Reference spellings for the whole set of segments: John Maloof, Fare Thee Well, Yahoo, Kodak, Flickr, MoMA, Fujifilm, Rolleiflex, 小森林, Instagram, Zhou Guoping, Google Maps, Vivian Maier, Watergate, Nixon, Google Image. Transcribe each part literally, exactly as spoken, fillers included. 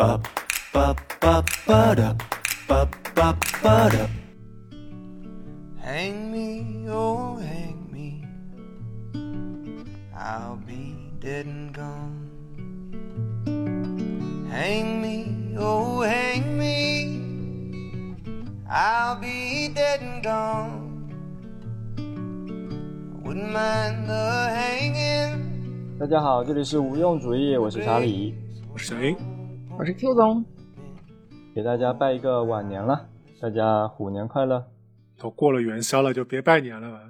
Ba, ba, ba, ba, da, ba, ba, ba, da. Hang me, oh hang me, I'll be dead and gone. Hang me, oh hang me, I'll be dead and gone. I wouldn't mind the hanging. 大家好，这里是无用主义，我是查理，我是小英。我是 Q 总，给大家拜一个晚年了，大家虎年快乐！都过了元宵了，就别拜年了吧。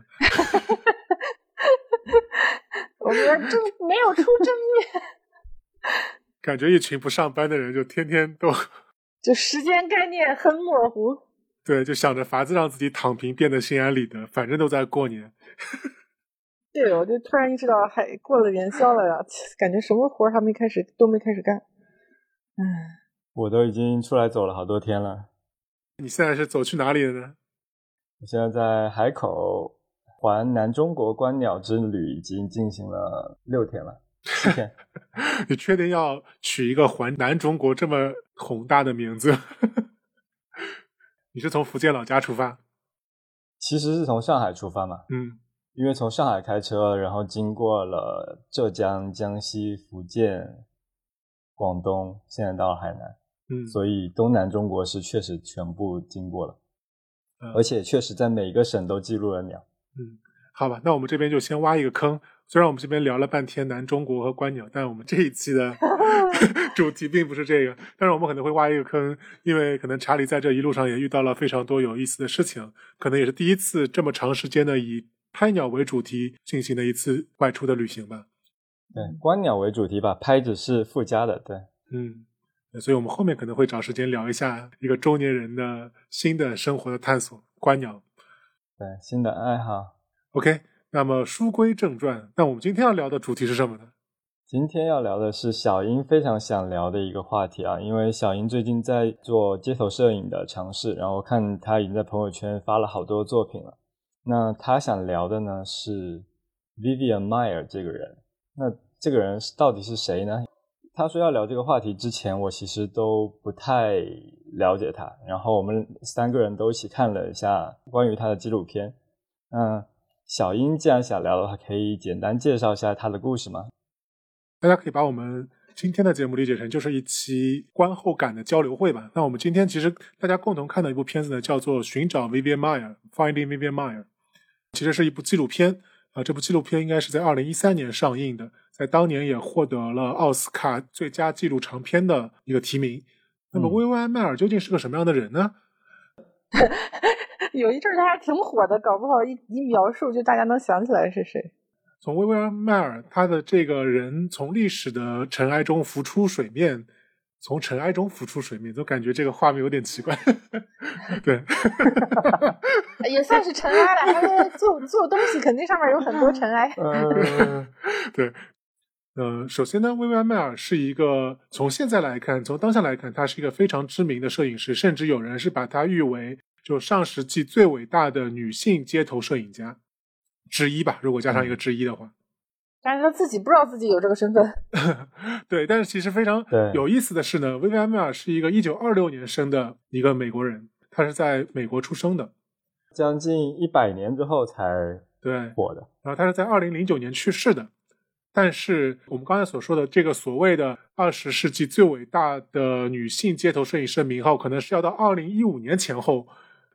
我觉得这没有出正月，感觉一群不上班的人就天天都，就时间概念很模糊。对，就想着法子让自己躺平，变得心安理得，反正都在过年。对，我就突然意识到，还过了元宵了呀，感觉什么活还没开始，都没开始干。我都已经出来走了好多天了。你现在是走去哪里了呢？我现在在海口环南中国观鸟之旅已经进行了六天了，七天。你确定要取一个环南中国这么宏大的名字？你是从福建老家出发？其实是从上海出发嘛。嗯，因为从上海开车，然后经过了浙江、江西、福建、广东，现在到了海南，嗯，所以东南中国是确实全部经过了，嗯，而且确实在每个省都记录了鸟。嗯，好吧，那我们这边就先挖一个坑。虽然我们这边聊了半天南中国和观鸟，但我们这一期的主题并不是这个，但是我们可能会挖一个坑，因为可能查理在这一路上也遇到了非常多有意思的事情，可能也是第一次这么长时间的以拍鸟为主题进行的一次外出的旅行吧。对，观鸟为主题吧，拍只是附加的。对，嗯，所以我们后面可能会找时间聊一下一个中年人的新的生活的探索，观鸟，对，新的爱好。 OK， 那么书归正传，那我们今天要聊的主题是什么呢？今天要聊的是小英非常想聊的一个话题啊，因为小英最近在做街头摄影的尝试，然后看她已经在朋友圈发了好多作品了。那她想聊的呢是 Vivian Maier 这个人。那这个人到底是谁呢？他说要聊这个话题之前，我其实都不太了解他，然后我们三个人都一起看了一下关于他的纪录片。嗯，小英既然想聊的话，可以简单介绍一下他的故事吗？大家可以把我们今天的节目理解成就是一期观后感的交流会吧。那我们今天其实大家共同看的一部片子呢，叫做《寻找 Vivian Maier》（Finding Vivian Maier）， 其实是一部纪录片。啊，这部纪录片应该是在二零一三年上映的，在当年也获得了奥斯卡最佳纪录长片的一个提名。那么薇薇安·迈尔究竟是个什么样的人呢？嗯、有一阵他还挺火的，搞不好 一, 一描述就大家能想起来是谁。从薇薇安·迈尔他的这个人从历史的尘埃中浮出水面，从尘埃中浮出水面，都感觉这个画面有点奇怪。对，也算是尘埃了，还是做做东西肯定上面有很多尘埃。呃、对，呃，首先呢，薇薇安·迈尔是一个从现在来看，从当下来看，他是一个非常知名的摄影师，甚至有人是把他誉为就上世纪最伟大的女性街头摄影家之一吧，如果加上一个之一的话。但是他自己不知道自己有这个身份。对，但是其实非常有意思的是呢，薇薇安·迈尔是一个一九二六年生的一个美国人，他是在美国出生的，将近一百年之后才火的。对，然后他是在二零零九年去世的。但是我们刚才所说的这个所谓的二十世纪最伟大的女性街头摄影师名号，可能是要到二零一五年前后，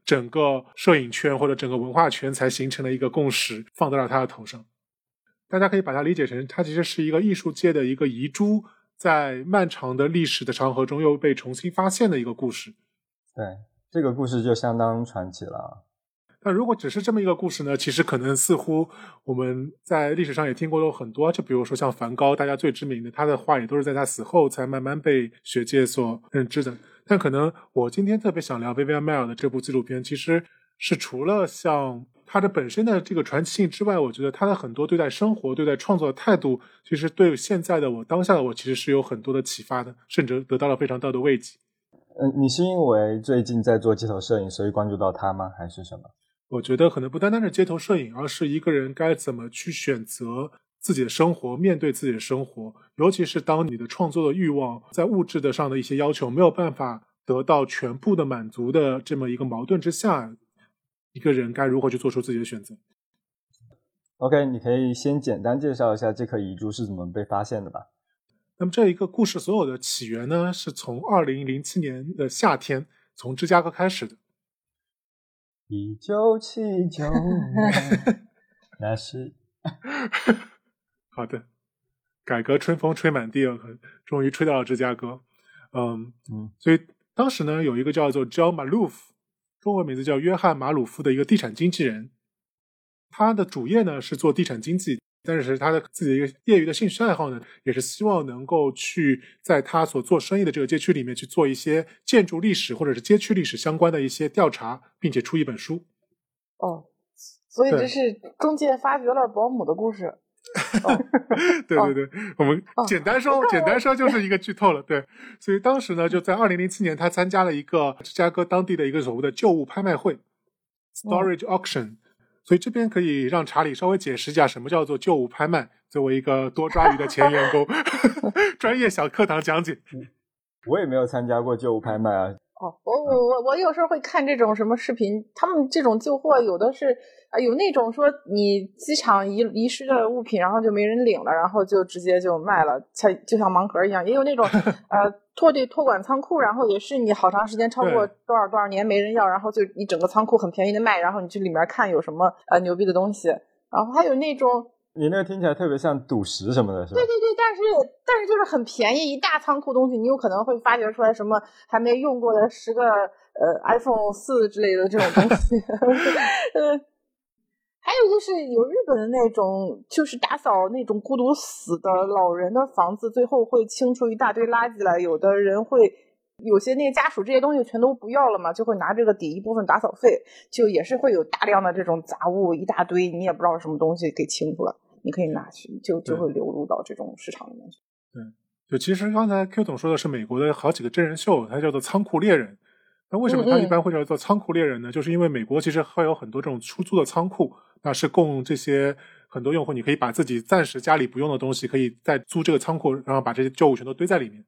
整个摄影圈或者整个文化圈才形成了一个共识，放到了他的头上。大家可以把它理解成，它其实是一个艺术界的一个遗珠，在漫长的历史的长河中又被重新发现的一个故事。对，这个故事就相当传奇了。那如果只是这么一个故事呢，其实可能似乎我们在历史上也听过有很多，就比如说像梵高，大家最知名的，他的画也都是在他死后才慢慢被学界所认知的。但可能我今天特别想聊薇薇安·迈尔的这部纪录片，其实是除了像他的本身的这个传奇性之外，我觉得他的很多对待生活、对待创作的态度，其实对现在的我、当下的我，其实是有很多的启发的，甚至得到了非常大的慰藉。嗯，你是因为最近在做街头摄影，所以关注到他吗？还是什么？我觉得可能不单单是街头摄影，而是一个人该怎么去选择自己的生活，面对自己的生活，尤其是当你的创作的欲望在物质的上的一些要求没有办法得到全部的满足的这么一个矛盾之下，一个人该如何去做出自己的选择。 OK， 你可以先简单介绍一下这颗遗珠是怎么被发现的吧。那么这一个故事所有的起源呢，是从二零零七年的夏天从芝加哥开始的。一九七九年那是好的，改革春风吹满地，终于吹到了芝加哥。嗯嗯，所以当时呢，有一个叫做 John Maloof， 中文名字叫约翰马鲁夫的一个地产经纪人，他的主业呢是做地产经济，但是他的自己的一个业余的兴趣爱好呢，也是希望能够去在他所做生意的这个街区里面去做一些建筑历史或者是街区历史相关的一些调查，并且出一本书。哦，所以这是中介发掘了保姆的故事。哦、对对对、哦、我们简单说、哦、简单说就是一个剧透了。对，所以当时呢就在二零零七年他参加了一个芝加哥当地的一个所谓的旧物拍卖会 storage auction、哦、所以这边可以让查理稍微解释一下什么叫做旧物拍卖，作为一个多抓鱼的前员工专业小课堂讲解。我也没有参加过旧物拍卖啊。哦，我我我有时候会看这种什么视频，他们这种旧货有的是啊，有那种说你机场遗遗失的物品，然后就没人领了，然后就直接就卖了，像就像盲盒一样。也有那种呃托对托管仓库，然后也是你好长时间超过多少多少年没人要，然后就你整个仓库很便宜的卖，然后你去里面看有什么呃牛逼的东西。然后还有那种。你那听起来特别像赌石什么的，是吧？对对对，但是但是就是很便宜，一大仓库东西，你有可能会发掘出来什么还没用过的十个呃 iPhone 四 之类的这种东西。呃，还有就是有日本的那种，就是打扫那种孤独死的老人的房子，最后会清出一大堆垃圾来。有的人会有些那家属这些东西全都不要了嘛，就会拿这个抵一部分打扫费，就也是会有大量的这种杂物，一大堆你也不知道什么东西给清出来。你可以拿去，就就会流入到这种市场里面去。对，就其实刚才 Q 总说的是美国的好几个真人秀，它叫做仓库猎人。那为什么它一般会叫做仓库猎人呢？嗯嗯，就是因为美国其实会有很多这种出租的仓库，那是供这些很多用户，你可以把自己暂时家里不用的东西，可以再租这个仓库，然后把这些旧物全都堆在里面。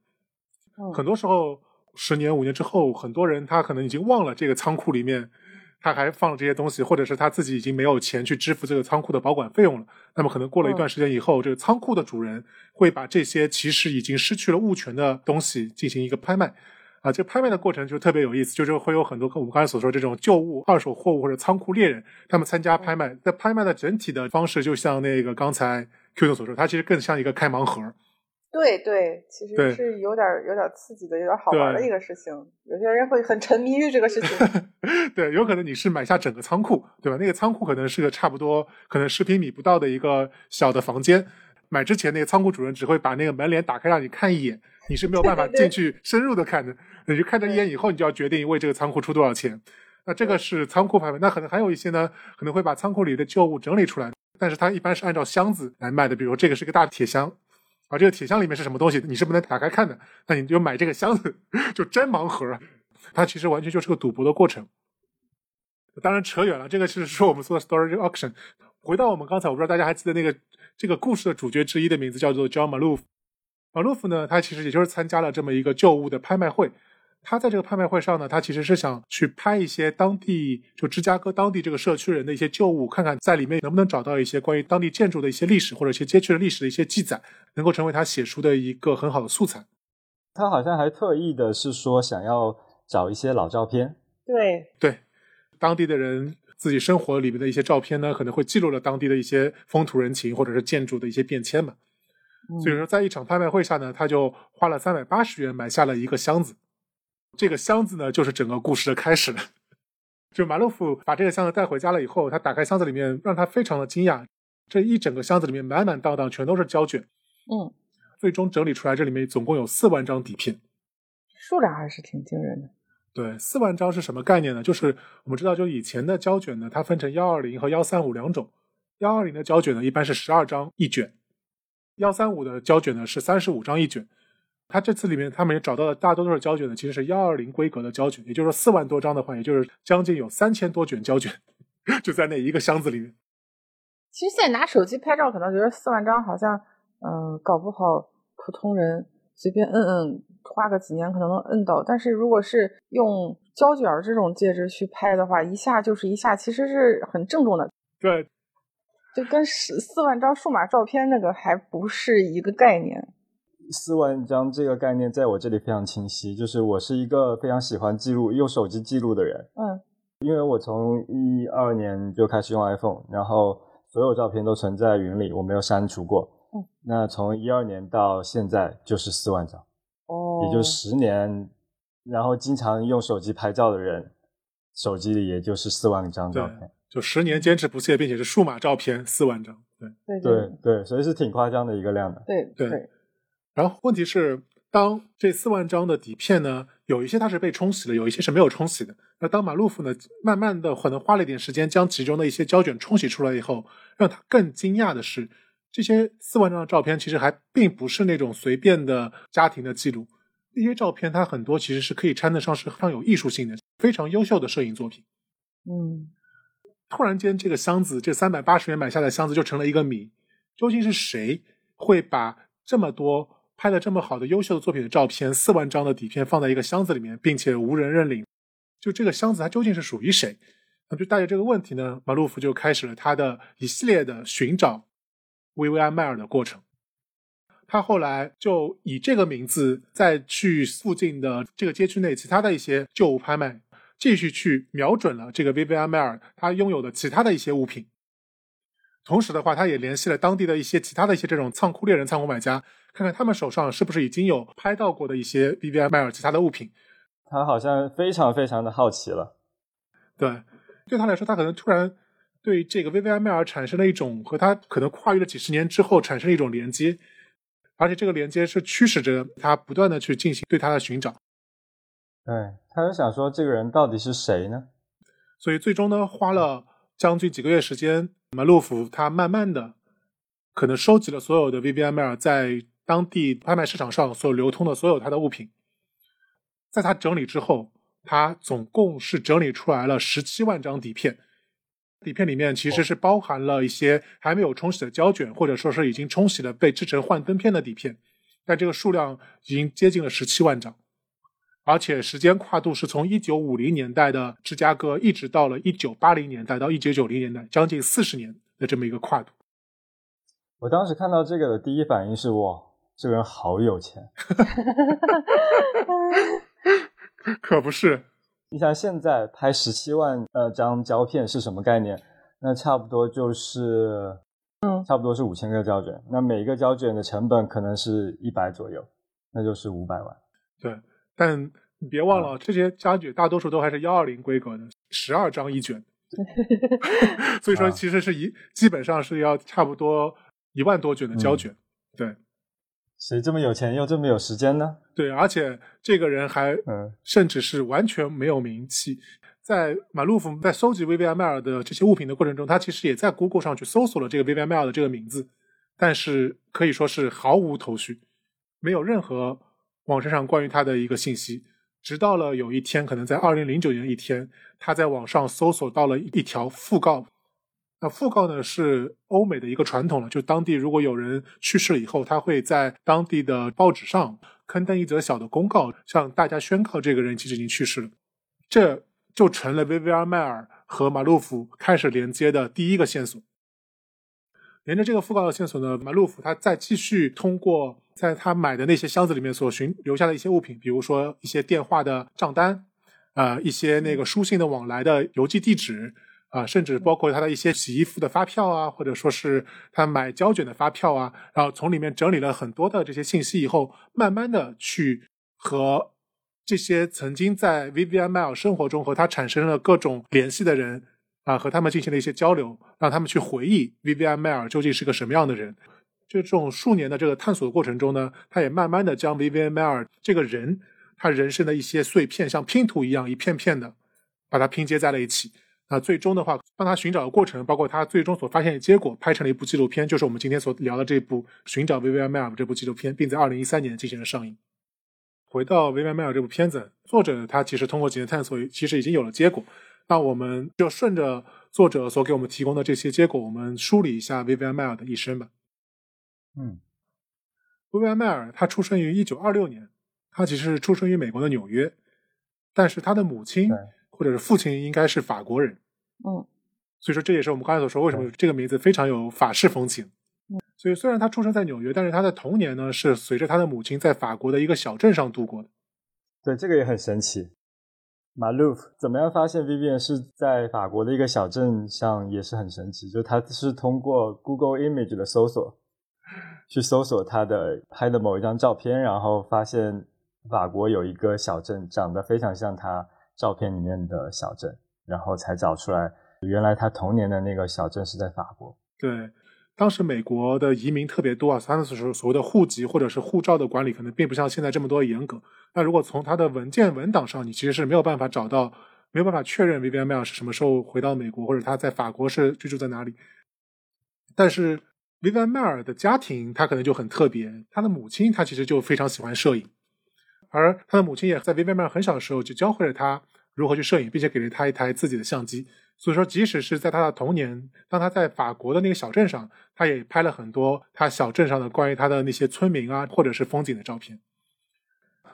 嗯、很多时候，十年五年之后，很多人他可能已经忘了这个仓库里面。他还放了这些东西，或者是他自己已经没有钱去支付这个仓库的保管费用了，那么可能过了一段时间以后、嗯、这个仓库的主人会把这些其实已经失去了物权的东西进行一个拍卖啊，这个拍卖的过程就特别有意思，就是会有很多我们刚才所说这种旧物二手货物或者仓库猎人他们参加拍卖，那拍卖的整体的方式就像那个刚才 Q 总所说，它其实更像一个开盲盒。对对，其实是有点有点刺激的，有点好玩的一个事情。有些人会很沉迷于这个事情。对，有可能你是买下整个仓库，对吧？那个仓库可能是个差不多可能十平米不到的一个小的房间。买之前那个仓库主人只会把那个门帘打开让你看一眼，你是没有办法进去深入的看的。你就看这一眼以后，你就要决定为这个仓库出多少钱。那这个是仓库拍卖，那可能还有一些呢，可能会把仓库里的旧物整理出来，但是它一般是按照箱子来卖的，比如这个是个大铁箱。啊，这个铁箱里面是什么东西你是不能打开看的，那你就买这个箱子，就真盲盒。它其实完全就是个赌博的过程。当然扯远了，这个是说我们说的 storage auction。 回到我们刚才，我不知道大家还记得那个这个故事的主角之一的名字叫做 John Maloof。 Maloof 呢，他其实也就是参加了这么一个旧物的拍卖会。他在这个拍卖会上呢，他其实是想去拍一些当地就芝加哥当地这个社区人的一些旧物，看看在里面能不能找到一些关于当地建筑的一些历史或者一些街区的历史的一些记载，能够成为他写书的一个很好的素材。他好像还特意的是说想要找一些老照片。对对，当地的人自己生活里面的一些照片呢，可能会记录了当地的一些风土人情或者是建筑的一些变迁嘛。嗯、所以说在一场拍卖会下呢，他就花了三百八十元买下了一个箱子。这个箱子呢，就是整个故事的开始了。就马洛夫把这个箱子带回家了以后，他打开箱子里面，让他非常的惊讶。这一整个箱子里面满满当当全都是胶卷。嗯，最终整理出来，这里面总共有四万张底片，数量还是挺惊人的。对，四万张是什么概念呢？就是我们知道，就以前的胶卷呢，它分成一二零和一三五两种。一二零的胶卷呢，一般是十二张一卷；一三五的胶卷呢，是三十五张一卷。他这次里面他们也找到了大多数的胶卷呢，其实是一二零规格的胶卷，也就是说四万多张的话，也就是将近有三千多卷胶卷就在那一个箱子里面。其实现在拿手机拍照可能觉得四万张好像呃，搞不好普通人随便摁摁花个几年可能能摁到，但是如果是用胶卷这种介质去拍的话，一下就是一下，其实是很郑重的。对，就跟十四万张数码照片那个还不是一个概念。四万张这个概念在我这里非常清晰，就是我是一个非常喜欢记录用手机记录的人。嗯，因为我从一二年就开始用 iPhone， 然后所有照片都存在云里，我没有删除过。嗯，那从一二年到现在就是四万张，哦，也就十年。然后经常用手机拍照的人，手机里也就是四万张照片，就十年坚持不懈，并且是数码照片四万张，对对对对，所以是挺夸张的一个量的。对对。对然后问题是，当这四万张的底片呢，有一些它是被冲洗的，有一些是没有冲洗的。那当马路夫呢，慢慢的可能花了一点时间，将其中的一些胶卷冲洗出来以后，让他更惊讶的是，这些四万张的照片其实还并不是那种随便的家庭的记录，那些照片它很多其实是可以称得上是非常有艺术性的，非常优秀的摄影作品。嗯，突然间这个箱子，这三百八十元买下的箱子就成了一个谜，究竟是谁会把这么多？拍了这么好的优秀的作品的照片，四万张的底片放在一个箱子里面，并且无人认领，就这个箱子它究竟是属于谁？那就带着这个问题呢，马洛夫就开始了他的一系列的寻找薇薇安·迈尔的过程。他后来就以这个名字在去附近的这个街区内其他的一些旧物拍卖，继续去瞄准了这个薇薇安·迈尔他拥有的其他的一些物品。同时的话，他也联系了当地的一些其他的一些这种仓库猎人、仓库买家，看看他们手上是不是已经有拍到过的一些 Vivian Maier 其他的物品。他好像非常非常的好奇了。对，对他来说，他可能突然对这个 Vivian Maier 产生了一种和他可能跨越了几十年之后产生了一种连接，而且这个连接是驱使着他不断的去进行对他的寻找。对，他就想说这个人到底是谁呢？所以最终呢，花了将近几个月时间，马洛夫他慢慢的可能收集了所有的 Vivian Maier 在当地拍卖市场上所流通的所有他的物品。在他整理之后，他总共是整理出来了十七万张底片，底片里面其实是包含了一些还没有冲洗的胶卷，或者说是已经冲洗了被制成幻灯片的底片，但这个数量已经接近了十七万张，而且时间跨度是从一九五零年代的芝加哥一直到了一九八零年代到一九九零年代，将近四十年的这么一个跨度。我当时看到这个的第一反应是，哇，这个人好有钱。可不是，你想现在拍十七万、呃、张胶片是什么概念？那差不多就是嗯，差不多是五千个胶卷，那每一个胶卷的成本可能是一百左右，那就是五百万。对，但你别忘了、嗯、这些胶卷大多数都还是一百二十规格的，十二张一卷。所以说其实是一、啊、基本上是要差不多一万多卷的胶卷、嗯、对，谁这么有钱又这么有时间呢？对，而且这个人还甚至是完全没有名气、嗯、在马洛夫在搜集 Vivian Maier 的这些物品的过程中，他其实也在 Google 上去搜索了这个 Vivian Maier 的这个名字，但是可以说是毫无头绪，没有任何网站上关于他的一个信息。直到了有一天，可能在二零零九年一天，他在网上搜索到了一条讣告。那讣告呢是欧美的一个传统了，就当地如果有人去世了以后，他会在当地的报纸上刊登一则小的公告，向大家宣告这个人其实已经去世了。这就成了 Vivian Maier 和马洛夫开始连接的第一个线索。沿着这个讣告的线索呢，马洛夫他再继续通过在他买的那些箱子里面所寻留下的一些物品，比如说一些电话的账单，呃，一些那个书信的往来的邮寄地址，啊、呃，甚至包括他的一些洗衣服的发票啊，或者说是他买胶卷的发票啊，然后从里面整理了很多的这些信息以后，慢慢的去和这些曾经在 Vivian Maier 生活中和他产生了各种联系的人啊、呃，和他们进行了一些交流，让他们去回忆 Vivian Maier 究竟是个什么样的人。就这种数年的这个探索的过程中呢，他也慢慢的将 Vivian Maier 这个人他人生的一些碎片像拼图一样一片片的把它拼接在了一起。那最终的话，帮他寻找的过程包括他最终所发现的结果拍成了一部纪录片，就是我们今天所聊的这部寻找 Vivian Maier 这部纪录片，并在二零一三年进行了上映。回到 Vivian Maier 这部片子，作者他其实通过几年探索其实已经有了结果，那我们就顺着作者所给我们提供的这些结果，我们梳理一下 Vivian Maier 的一生吧。嗯，Vivian Maier 她出生于一九二六年，她其实出生于美国的纽约，但是她的母亲或者是父亲应该是法国人。嗯，所以说这也是我们刚才所说为什么这个名字非常有法式风情。嗯，所以虽然她出生在纽约，但是她的童年呢是随着她的母亲在法国的一个小镇上度过的。对，这个也很神奇。Maloof 怎么样发现 Vivian 是在法国的一个小镇上也是很神奇，就她是通过 Google Image 的搜索去搜索他的拍的某一张照片，然后发现法国有一个小镇长得非常像他照片里面的小镇，然后才找出来原来他童年的那个小镇是在法国。对，当时美国的移民特别多啊，他们所谓的户籍或者是护照的管理可能并不像现在这么多严格，那如果从他的文件文档上你其实是没有办法找到，没有办法确认 Vivian Maier 是什么时候回到美国或者他在法国是居住在哪里。但是Vivian Maier 的家庭她可能就很特别，她的母亲她其实就非常喜欢摄影，而她的母亲也在 Vivian Maier 很小的时候就教会了她如何去摄影，并且给了她一台自己的相机。所以说即使是在她的童年，当她在法国的那个小镇上，她也拍了很多她小镇上的关于她的那些村民啊或者是风景的照片，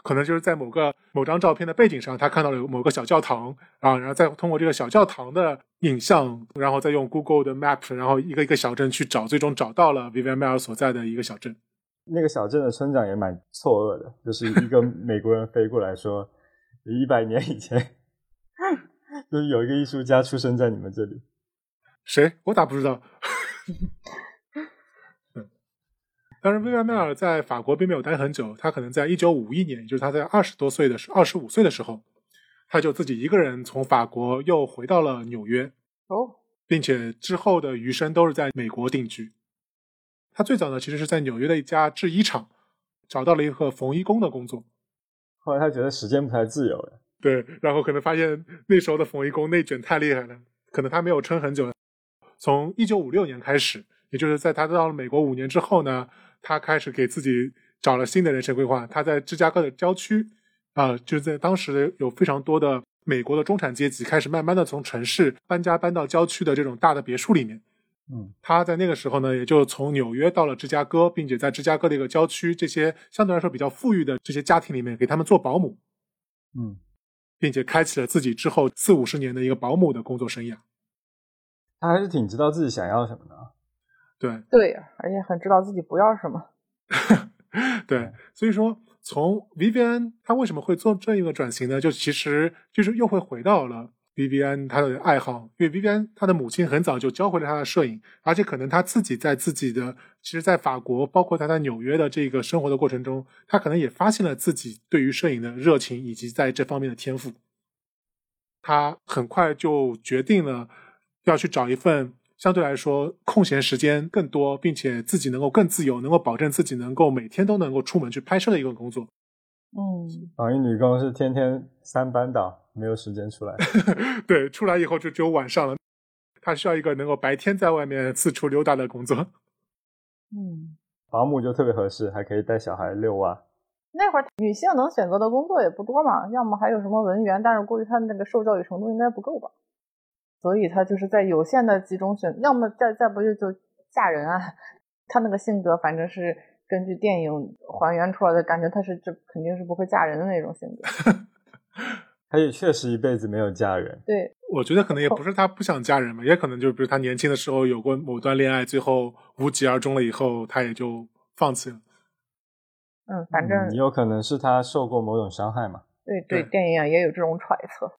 可能就是在某个某张照片的背景上她看到了某个小教堂啊，然后再通过这个小教堂的影像，然后再用 Google 的 Map 然后一个一个小镇去找，最终找到了 Vivian Maier 所在的一个小镇。那个小镇的村长也蛮错愕的，就是一个美国人飞过来说一百年以前就是有一个艺术家出生在你们这里。谁？我咋不知道当然 Vivian Maier 在法国并没有待很久，他可能在一九五一年，也就是他在二十多岁的时二十五岁的时候，他就自己一个人从法国又回到了纽约，哦，并且之后的余生都是在美国定居。他最早呢其实是在纽约的一家制衣厂找到了一个缝衣工的工作，后来他觉得时间不太自由了，对，然后可能发现那时候的缝衣工内卷太厉害了，可能他没有撑很久。从一九五六年开始，也就是在他到了美国五年之后呢，他开始给自己找了新的人生规划。他在芝加哥的郊区啊、呃，就是在当时有非常多的美国的中产阶级开始慢慢的从城市搬家搬到郊区的这种大的别墅里面。嗯，他在那个时候呢，也就从纽约到了芝加哥，并且在芝加哥的一个郊区，这些相对来说比较富裕的这些家庭里面给他们做保姆。嗯，并且开启了自己之后四五十年的一个保姆的工作生涯。他还是挺知道自己想要什么的。对对，而且很知道自己不要什么对，所以说从 Vivian 她为什么会做这一个转型呢，就其实就是又会回到了 Vivian 她的爱好，因为 Vivian 她的母亲很早就教会了她的摄影，而且可能她自己在自己的其实在法国包括她在纽约的这个生活的过程中，她可能也发现了自己对于摄影的热情以及在这方面的天赋。她很快就决定了要去找一份相对来说空闲时间更多并且自己能够更自由，能够保证自己能够每天都能够出门去拍摄的一个工作。嗯，防疫女工是天天三班倒，没有时间出来对，出来以后就只有晚上了，她需要一个能够白天在外面四处溜达的工作。嗯，保姆就特别合适，还可以带小孩遛娃。那会儿女性能选择的工作也不多嘛，要么还有什么文员，但是估计她那个受教育程度应该不够吧，所以他就是在有限的集中选，要么再再不就就嫁人啊。他那个性格反正是根据电影还原出来的，感觉他是这肯定是不会嫁人的那种性格他也确实一辈子没有嫁人。对，我觉得可能也不是他不想嫁人嘛，也可能就是比如他年轻的时候有过某段恋爱，最后无疾而终了以后他也就放弃了。嗯，反正、嗯、有可能是他受过某种伤害嘛。对对，电影、啊、也有这种揣测。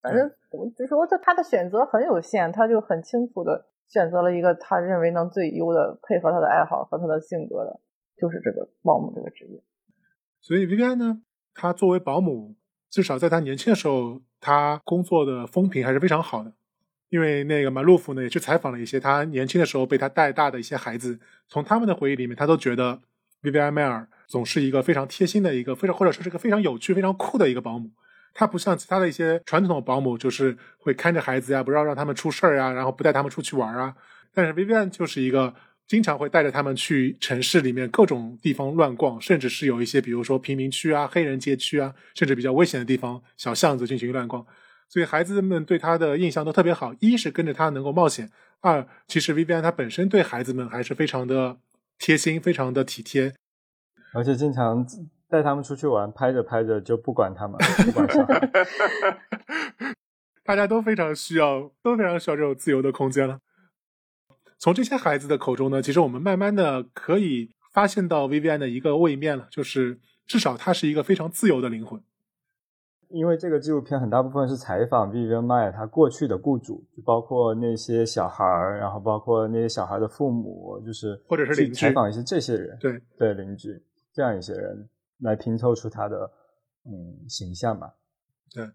反正我就说他的选择很有限，他就很清楚的选择了一个他认为能最优的配合他的爱好和他的性格的，就是这个保姆这个职业。所以 Vivian 呢，他作为保姆至少在他年轻的时候他工作的风评还是非常好的，因为那个马洛夫呢也去采访了一些他年轻的时候被他带大的一些孩子，从他们的回忆里面他都觉得 Vivian Maier 总是一个非常贴心的一个非常或者说是一个非常有趣非常酷的一个保姆。他不像其他的一些传统的保姆就是会看着孩子呀、啊，不要让他们出事儿啊，然后不带他们出去玩啊，但是 Vivian 就是一个经常会带着他们去城市里面各种地方乱逛，甚至是有一些比如说贫民区啊黑人街区啊甚至比较危险的地方小巷子进行乱逛，所以孩子们对他的印象都特别好，一是跟着他能够冒险，二其实 Vivian 他本身对孩子们还是非常的贴心，非常的体贴，而且经常带他们出去玩，拍着拍着就不管他们，不管小孩大家都非常需要都非常需要这种自由的空间了。从这些孩子的口中呢，其实我们慢慢的可以发现到 Vivian 的一个位面了，就是至少他是一个非常自由的灵魂。因为这个纪录片很大部分是采访 Vivian Maier 他过去的雇主，就包括那些小孩，然后包括那些小孩的父母，就是或者是邻居，采访一些这些人，对对邻居这样一些人来拼凑出他的嗯形象嘛。对，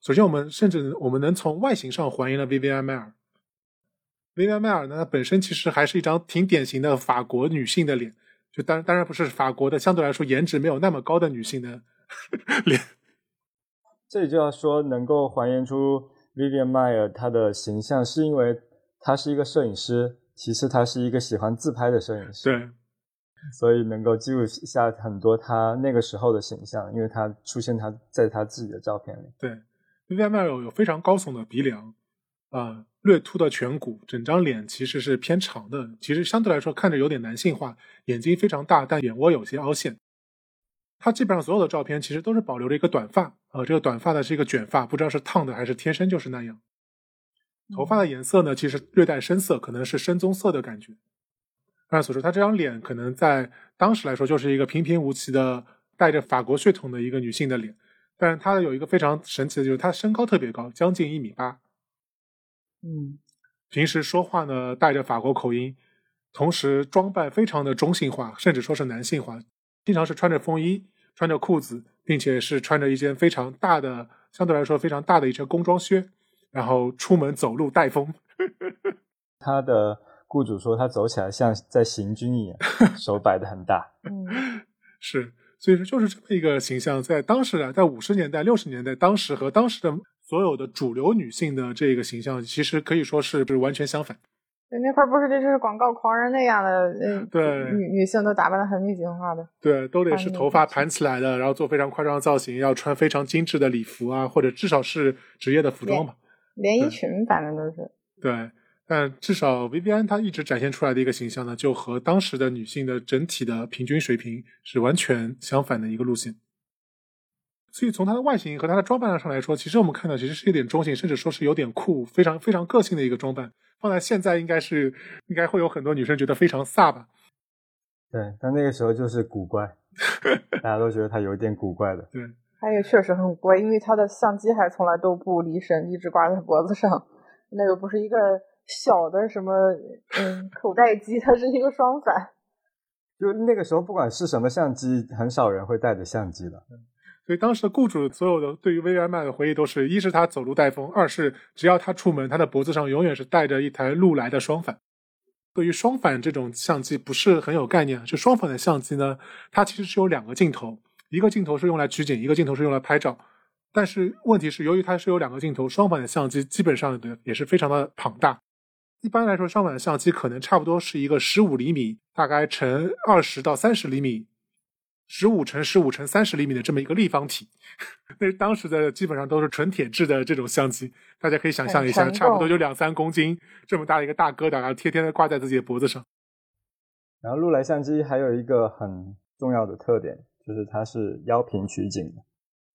首先我们甚至我们能从外形上还原了 Vivian Maier。Vivian Maier 呢，她本身其实还是一张挺典型的法国女性的脸，就当然当然不是法国的相对来说颜值没有那么高的女性的脸。这里就要说能够还原出 Vivian Maier 她的形象，是因为她是一个摄影师，其实她是一个喜欢自拍的摄影师，对，所以能够记录下很多她那个时候的形象，因为她出现她在她自己的照片里。对， Vivian Maier 有非常高耸的鼻梁、呃、略凸的颧骨，整张脸其实是偏长的，其实相对来说看着有点男性化，眼睛非常大，但眼窝有些凹陷。他基本上所有的照片其实都是保留着一个短发、呃、这个短发呢是一个卷发，不知道是烫的还是天生就是那样。头发的颜色呢其实略带深色，可能是深棕色的感觉。当然所说他这张脸可能在当时来说就是一个平平无奇的带着法国血统的一个女性的脸，但是他有一个非常神奇的就是他身高特别高，将近一米八。嗯，平时说话呢带着法国口音，同时装扮非常的中性化，甚至说是男性化，经常是穿着风衣穿着裤子，并且是穿着一件非常大的相对来说非常大的一件工装靴，然后出门走路带风。他的雇主说他走起来像在行军一样手摆得很大是，所以说就是这么一个形象在当时啊，在五十年代六十年代当时和当时的所有的主流女性的这个形象其实可以说是完全相反。对，那块不是就是广告狂人那样的、呃、对 女, 女性都打扮得很女性化的，对，都得是头发盘起来的，然后做非常夸张的造型，要穿非常精致的礼服啊，或者至少是职业的服装吧，连衣裙反正都是。对，但至少 Vivian 她一直展现出来的一个形象呢，就和当时的女性的整体的平均水平是完全相反的一个路线。所以从她的外形和她的装扮上来说，其实我们看到其实是有点中性，甚至说是有点酷，非常非常个性的一个装扮。放在现在应该是应该会有很多女生觉得非常飒吧。对，但那个时候就是古怪大家都觉得她有点古怪的。对，她也确实很怪，因为她的相机还从来都不离身，一直挂在脖子上，那个不是一个小的什么嗯口袋机，它是一个双反。就那个时候不管是什么相机，很少人会带着相机的。所以当时的雇主所有的对于 Vivian Maier 的回忆都是，一是他走路带风，二是只要他出门，他的脖子上永远是带着一台禄来的双反。对于双反这种相机不是很有概念，就双反的相机呢，它其实是有两个镜头，一个镜头是用来取景，一个镜头是用来拍照。但是问题是由于它是有两个镜头，双反的相机基本上也是非常的庞大。一般来说双反的相机可能差不多是一个十五厘米大概乘二十到三十厘米，十五乘十五乘三十厘米的这么一个立方体，那当时的基本上都是纯铁制的这种相机，大家可以想象一下，差不多就两三公斤这么大的一个大疙瘩，然后贴贴的挂在自己的脖子上。然后禄来相机还有一个很重要的特点，就是它是腰平取景的。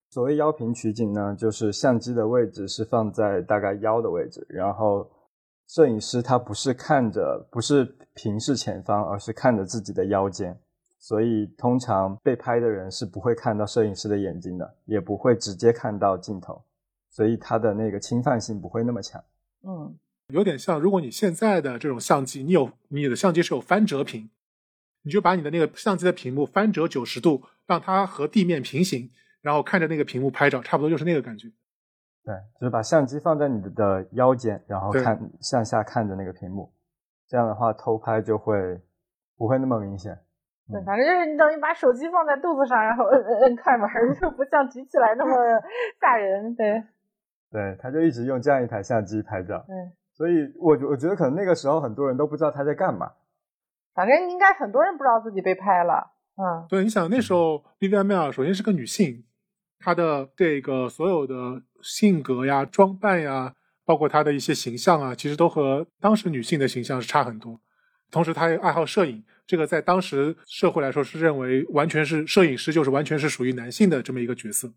所谓腰平取景呢，就是相机的位置是放在大概腰的位置，然后摄影师他不是看着不是平视前方，而是看着自己的腰间，所以通常被拍的人是不会看到摄影师的眼睛的，也不会直接看到镜头，所以他的那个侵犯性不会那么强。嗯，有点像如果你现在的这种相机，你有你的相机是有翻折屏，你就把你的那个相机的屏幕翻折九十度，让它和地面平行，然后看着那个屏幕拍照，差不多就是那个感觉。对，就是把相机放在你的腰间，然后看向下看着那个屏幕，这样的话偷拍就会不会那么明显。对，反正就是你等于把手机放在肚子上，然后摁摁摁快门，就不像举起来那么吓人。对，对，他就一直用这样一台相机拍照。嗯，所以我我觉得可能那个时候很多人都不知道他在干嘛。反正应该很多人不知道自己被拍了。嗯，对，你想那时候 Vivian Maier 首先是个女性，他的这个所有的性格呀、装扮呀，包括他的一些形象啊，其实都和当时女性的形象是差很多。同时他也爱好摄影，这个在当时社会来说是认为完全是摄影师就是完全是属于男性的这么一个角色。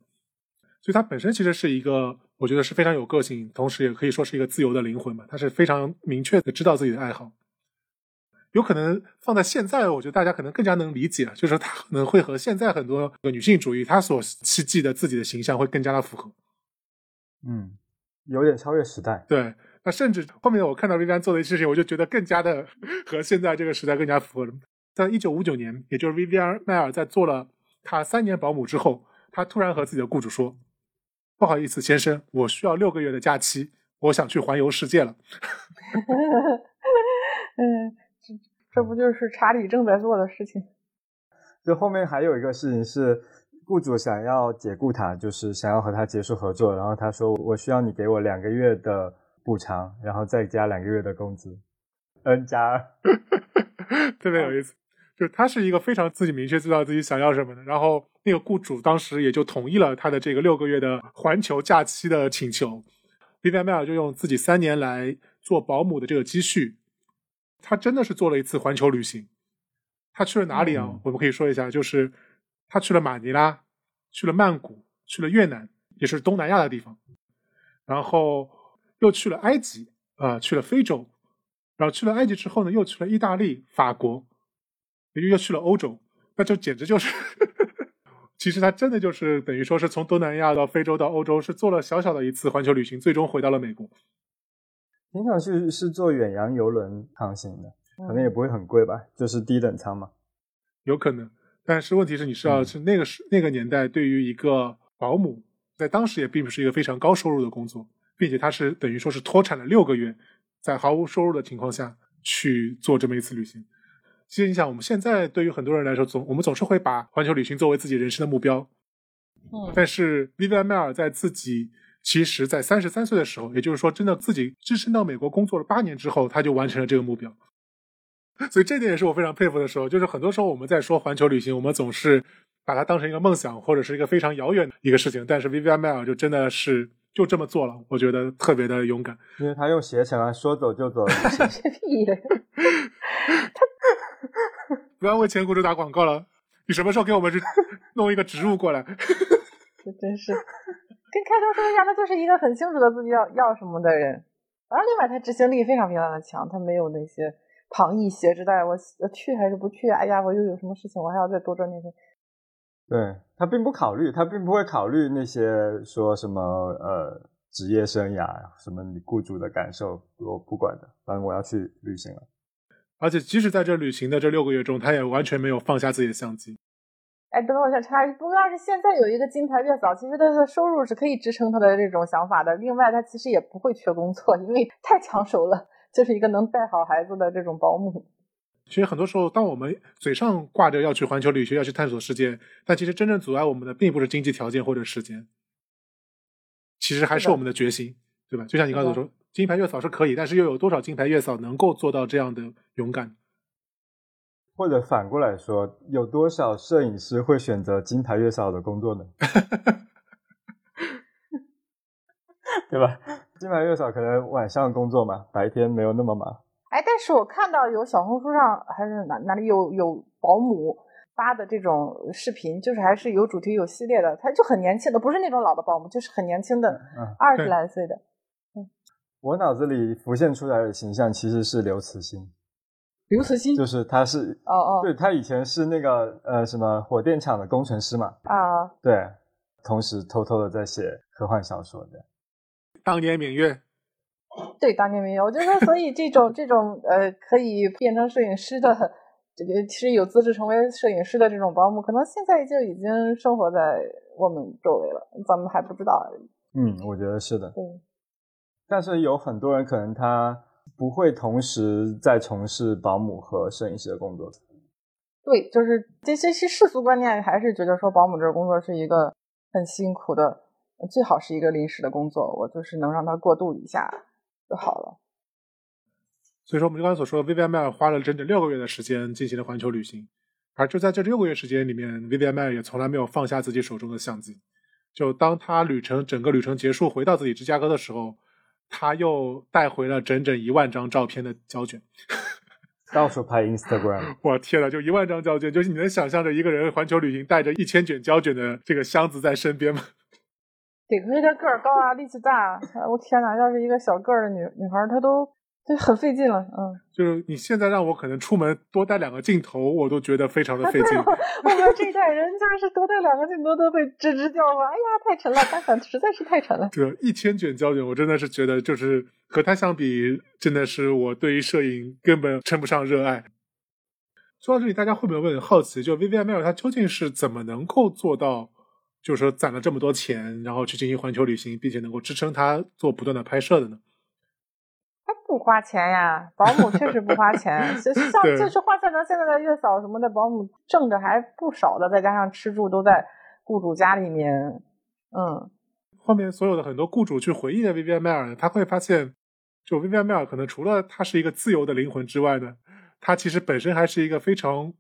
所以他本身其实是一个我觉得是非常有个性，同时也可以说是一个自由的灵魂嘛，他是非常明确的知道自己的爱好。有可能放在现在我觉得大家可能更加能理解，就是他可能会和现在很多女性主义他所希冀的自己的形象会更加的符合。嗯，有点超越时代。对，那甚至后面我看到 Vivian 做的事情，我就觉得更加的和现在这个时代更加符合。在一九五九年，也就是 Vivian Maier 在做了她三年保姆之后，她突然和自己的雇主说，不好意思先生，我需要六个月的假期，我想去环游世界了。嗯，这不就是查理正在做的事情。就后面还有一个事情是雇主想要解雇他，就是想要和他结束合作，然后他说我需要你给我两个月的补偿，然后再加两个月的工资 N 加二。特别有意思，就是他是一个非常自己明确知道自己想要什么的，然后那个雇主当时也就同意了他的这个六个月的环球假期的请求。 Vivian Maier 就用自己三年来做保姆的这个积蓄，他真的是做了一次环球旅行。他去了哪里啊、嗯、我们可以说一下，就是他去了马尼拉，去了曼谷，去了越南，也是东南亚的地方，然后又去了埃及、呃、去了非洲，然后去了埃及之后呢，又去了意大利、法国，又去了欧洲。那就简直就是其实他真的就是等于说是从东南亚到非洲到欧洲，是做了小小的一次环球旅行，最终回到了美国。平常是是坐远洋游轮航行的，可能也不会很贵吧，就是低等舱嘛，有可能。但是问题是你知道、嗯、是那个那个年代对于一个保姆在当时也并不是一个非常高收入的工作，并且他是等于说是脱产了六个月，在毫无收入的情况下去做这么一次旅行。其实你想我们现在对于很多人来说总我们总是会把环球旅行作为自己人生的目标、嗯、但是 Vivian Maier 在自己其实在三十三岁的时候，也就是说真的自己只身到美国工作了八年之后，他就完成了这个目标。所以这点也是我非常佩服的时候，就是很多时候我们在说环球旅行，我们总是把它当成一个梦想或者是一个非常遥远的一个事情，但是 Vivian Maier 就真的是就这么做了，我觉得特别的勇敢。因为他用携程啊，说走就走。屁的！不要为前雇主打广告了，你什么时候给我们去弄一个植入过来？这真是跟开头说一下，他就是一个很清楚的自己要要什么的人。而另外，他执行力非常非常的强，他没有那些旁逸挟持带我去还是不去，哎呀我又有什么事情我还要再多赚那些。对，他并不考虑，他并不会考虑那些说什么呃职业生涯什么你雇主的感受，我不管的，反正我要去旅行了。而且即使在这旅行的这六个月中，他也完全没有放下自己的相机。哎，等等，我想插一句，不过要是现在有一个金牌月嫂，其实他的收入是可以支撑他的这种想法的。另外，他其实也不会缺工作，因为太抢手了。就是一个能带好孩子的这种保姆。其实很多时候当我们嘴上挂着要去环球旅行，要去探索世界，但其实真正阻碍我们的并不是经济条件或者时间，其实还是我们的决心，对吧？就像你刚才说金牌月嫂是可以，但是又有多少金牌月嫂能够做到这样的勇敢？或者反过来说，有多少摄影师会选择金牌月嫂的工作呢？对吧？金牌月嫂可能晚上工作嘛，白天没有那么忙。哎，但是我看到有小红书上还是哪哪里有有保姆发的这种视频，就是还是有主题有系列的，他就很年轻的，不是那种老的保姆，就是很年轻的二十、嗯、来岁的、嗯。我脑子里浮现出来的形象其实是刘慈欣。刘慈欣就是他是哦哦，对，他以前是那个呃什么火电厂的工程师嘛啊，对，同时偷偷的在写科幻小说的。当年明月，对，当年明月，我就说，所以这种这种呃，可以变成摄影师的，这个其实有资质成为摄影师的这种保姆，可能现在就已经生活在我们周围了，咱们还不知道而已。嗯，我觉得是的。对，但是有很多人可能他不会同时在从事保姆和摄影师的工作。对，就是这些世俗观念还是觉得说保姆这个工作是一个很辛苦的。最好是一个临时的工作，我就是能让它过渡一下就好了。所以说我们刚才所说的 Vivian Maier 花了整整六个月的时间进行了环球旅行，而就在这六个月时间里面， Vivian Maier 也从来没有放下自己手中的相机。就当他旅程整个旅程结束回到自己芝加哥的时候，他又带回了整整一万张照片的胶卷，到处拍 Instagram。 我天哪，就一万张胶卷，就是你能想象着一个人环球旅行带着一千卷胶卷的这个箱子在身边吗？对，可是他个儿高啊，力气大啊，我天哪，要是一个小个儿的女女孩，她都就很费劲了。嗯，就是你现在让我可能出门多带两个镜头我都觉得非常的费劲、啊、我们这一代人就是多带两个镜头都被吱吱叫了，哎呀太沉了，单反实在是太沉了。对，一千卷胶卷我真的是觉得就是和他相比真的是我对于摄影根本称不上热爱。说到这里大家会不会很好奇，就 Vivian Maier 他究竟是怎么能够做到就是说攒了这么多钱然后去进行环球旅行并且能够支撑他做不断的拍摄的呢？不花钱呀，保姆确实不花钱。像就是换算到现在的月嫂什么的，保姆挣着还不少的，再加上吃住都在雇主家里面。嗯，后面所有的很多雇主去回忆的 Vivian Maier， 他会发现，就 Vivian Maier 可能除了他是一个自由的灵魂之外呢，他其实本身还是一个非常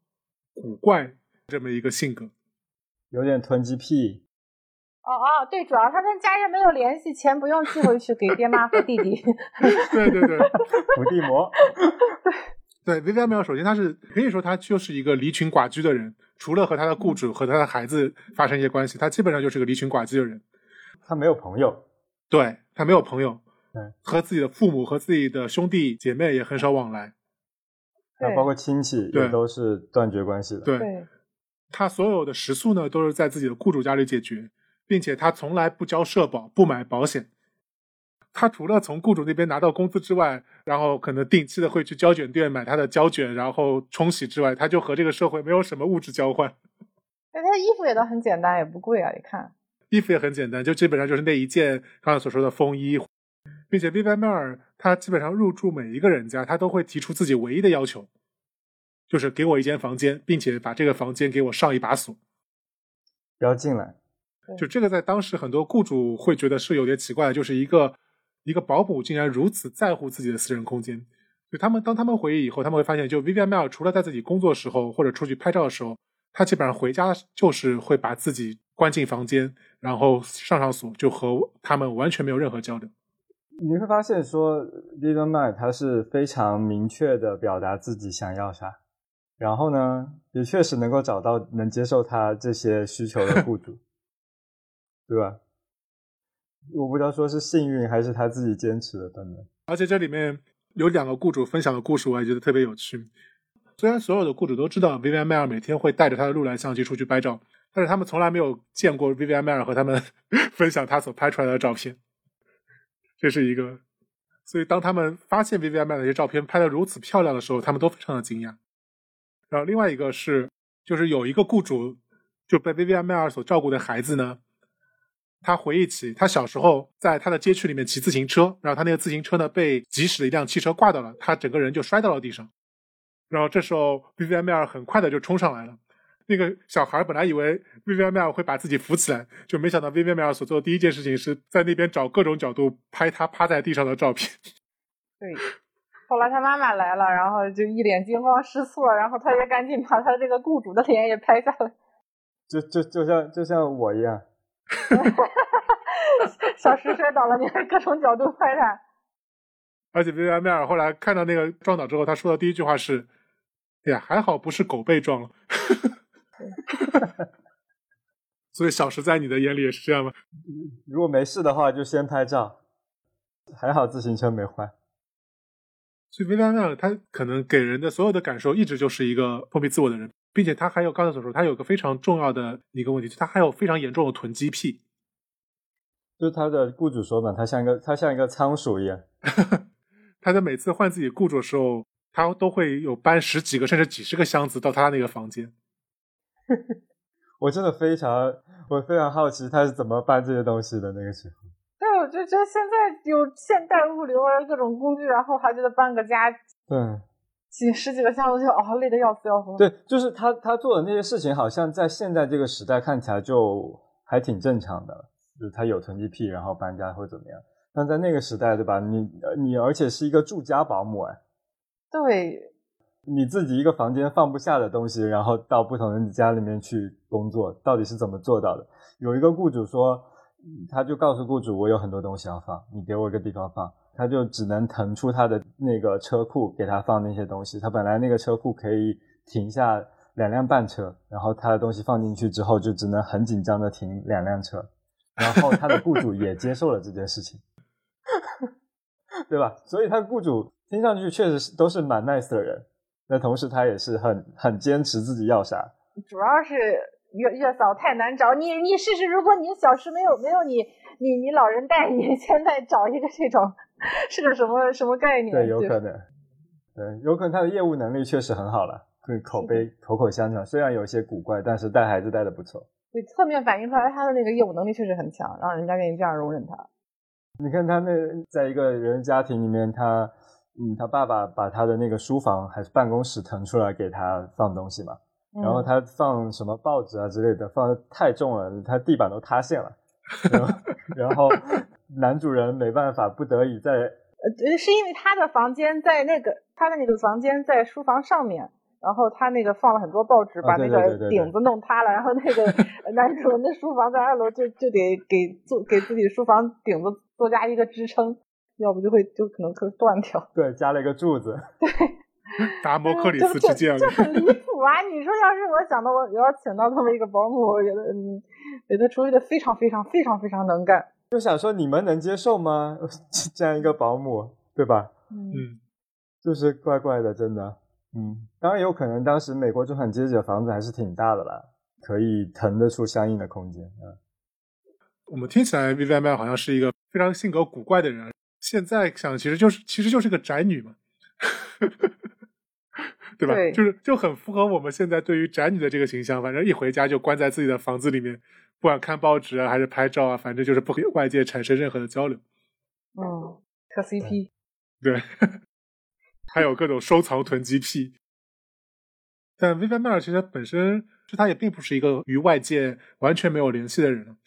古怪这么一个性格，有点囤积癖。哦哦，对，主要他跟家人没有联系，钱不用寄回去给爹妈和弟弟。对对对，伏地魔。对， Vivian Maier 首先他是可以说他就是一个离群寡居的人，除了和他的雇主和他的孩子发生一些关系，他基本上就是个离群寡居的人。他没有朋友。对，他没有朋友，和自己的父母和自己的兄弟姐妹也很少往来，还包括亲戚也都是断绝关系的。 对， 对，他所有的食宿呢都是在自己的雇主家里解决，并且他从来不交社保，不买保险。他除了从雇主那边拿到工资之外，然后可能定期的会去胶卷店买他的胶卷然后冲洗之外，他就和这个社会没有什么物质交换。但他的衣服也都很简单，也不贵啊，你看衣服也很简单，就基本上就是那一件刚才所说的风衣。并且 Vivian Maier 他基本上入住每一个人家，他都会提出自己唯一的要求，就是给我一间房间，并且把这个房间给我上一把锁，不要进来。就这个在当时很多雇主会觉得是有点奇怪的，就是一个一个保姆竟然如此在乎自己的私人空间。就他们当他们回忆以后，他们会发现就 Vivian Maier 除了在自己工作时候或者出去拍照的时候，他基本上回家就是会把自己关进房间然后上上锁，就和他们完全没有任何交流。你会发现说 Vivian Maier 他是非常明确的表达自己想要啥，然后呢也确实能够找到能接受他这些需求的雇主。对吧？我不知道说是幸运还是他自己坚持的等等。而且这里面有两个雇主分享的故事我也觉得特别有趣。虽然所有的雇主都知道 Vivian Maier 每天会带着他的录兰相机出去拍照，但是他们从来没有见过 Vivian Maier 和他们分享他所拍出来的照片。这是一个。所以当他们发现 Vivian Maier 的这些照片拍得如此漂亮的时候，他们都非常的惊讶。然后另外一个是就是有一个雇主就被 Vivian Maier 所照顾的孩子呢，他回忆起他小时候在他的街区里面骑自行车，然后他那个自行车呢被疾驶的一辆汽车挂到了，他整个人就摔到了地上。然后这时候 Vivian Maier 很快的就冲上来了，那个小孩本来以为 Vivian Maier 会把自己扶起来，就没想到 Vivian Maier 所做的第一件事情是在那边找各种角度拍他趴在地上的照片。对，后来他妈妈来了，然后就一脸惊慌失措，然后他也赶紧把他这个雇主的脸也拍下来，就就就像就像我一样。小石摔倒了你还各种角度拍他。而且 Vivian Maier 后来看到那个撞倒之后，他说的第一句话是哎呀还好不是狗被撞了。所以小石在你的眼里也是这样吗？如果没事的话就先拍照，还好自行车没坏。所以 Vivian Maier 他可能给人的所有的感受一直就是一个封闭自我的人，并且他还有刚才所说他有个非常重要的一个问题，他还有非常严重的囤积癖。就是他的雇主说嘛，他像一个他像一个仓鼠一样。他在每次换自己雇主的时候，他都会有搬十几个甚至几十个箱子到他那个房间。我真的非常我非常好奇他是怎么搬这些东西的那个时候。对，我就觉得现在有现代物流啊各种工具，然后还觉得搬个家。对。几十几个箱子就熬累的要死要活。对，就是他他做的那些事情好像在现在这个时代看起来就还挺正常的，就是他有囤积癖然后搬家会怎么样，但在那个时代对吧，你你而且是一个住家保姆。哎，对，你自己一个房间放不下的东西，然后到不同人家里面去工作，到底是怎么做到的？有一个雇主说，他就告诉雇主我有很多东西要放，你给我一个地方放，他就只能腾出他的那个车库给他放那些东西。他本来那个车库可以停下两辆半车，然后他的东西放进去之后就只能很紧张的停两辆车，然后他的雇主也接受了这件事情对吧？所以他雇主听上去确实都是蛮 nice 的人，但同时他也是很很坚持自己要啥。主要是月月嫂太难找，你你试试，如果你小时没有没有你你你老人带，你现在找一个这种是个什么什么概念？对，有可能，对，有可能他的业务能力确实很好了，跟口碑口口相传，虽然有些古怪，但是带孩子带的不错。对，侧面反映出来他的那个业务能力确实很强，让人家愿意这样容忍他。你看他那在一个人家庭里面，他嗯，他爸爸把他的那个书房还是办公室腾出来给他放东西嘛。然后他放什么报纸啊之类的放得太重了，他地板都塌陷了然后, 然后男主人没办法，不得已在呃，是因为他的房间在那个他的那个房间在书房上面，然后他那个放了很多报纸，把那个顶子弄塌了、啊、对对对对对，然后那个男主人的书房在二楼就就得给做给自己书房顶子多加一个支撑，要不就会就可能可断掉。对，加了一个柱子。对，达摩克里斯之剑、嗯、这, 这很离谱啊！你说要是我想到我要请到这么一个保姆，我觉得嗯，觉得处理的非常非常非常非常能干。就想说你们能接受吗？这样一个保姆，对吧？嗯，就是怪怪的，真的。嗯，当然有可能当时美国中产阶级的房子还是挺大的啦，可以腾得出相应的空间。嗯，我们听起来 Vivian Maier 好像是一个非常性格古怪的人，现在想其实就是其实就是个宅女嘛。对吧？对，就是就很符合我们现在对于宅女的这个形象，反正一回家就关在自己的房子里面，不管看报纸啊还是拍照啊，反正就是不和外界产生任何的交流。嗯，磕 C P。对，还有各种收藏囤积癖。但 Vivian Maier 其实本身是她也并不是一个与外界完全没有联系的人。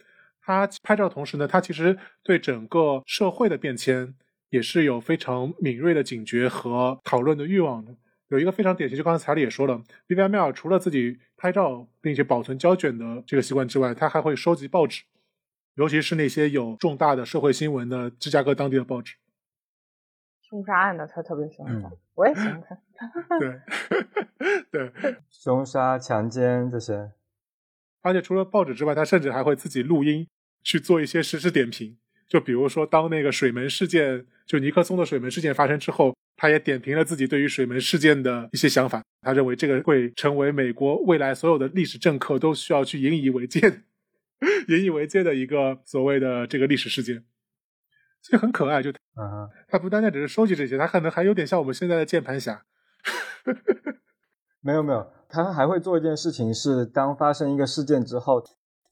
她拍照同时呢，她其实对整个社会的变迁也是有非常敏锐的警觉和讨论的欲望的。有一个非常典型，就刚才彩礼也说了 Vivian Maier 除了自己拍照并且保存胶卷的这个习惯之外，他还会收集报纸，尤其是那些有重大的社会新闻的芝加哥当地的报纸。凶杀案的他特别喜欢看，我也喜欢看对对，凶杀强奸这些。而且除了报纸之外，他甚至还会自己录音去做一些时事点评，就比如说当那个水门事件，就尼克松的水门事件发生之后，他也点评了自己对于水门事件的一些想法，他认为这个会成为美国未来所有的历史政客都需要去引以为戒的引以为戒的一个所谓的这个历史事件。所以很可爱，就他不单单只是收集这些，他可能还有点像我们现在的键盘侠没有没有，他还会做一件事情，是当发生一个事件之后，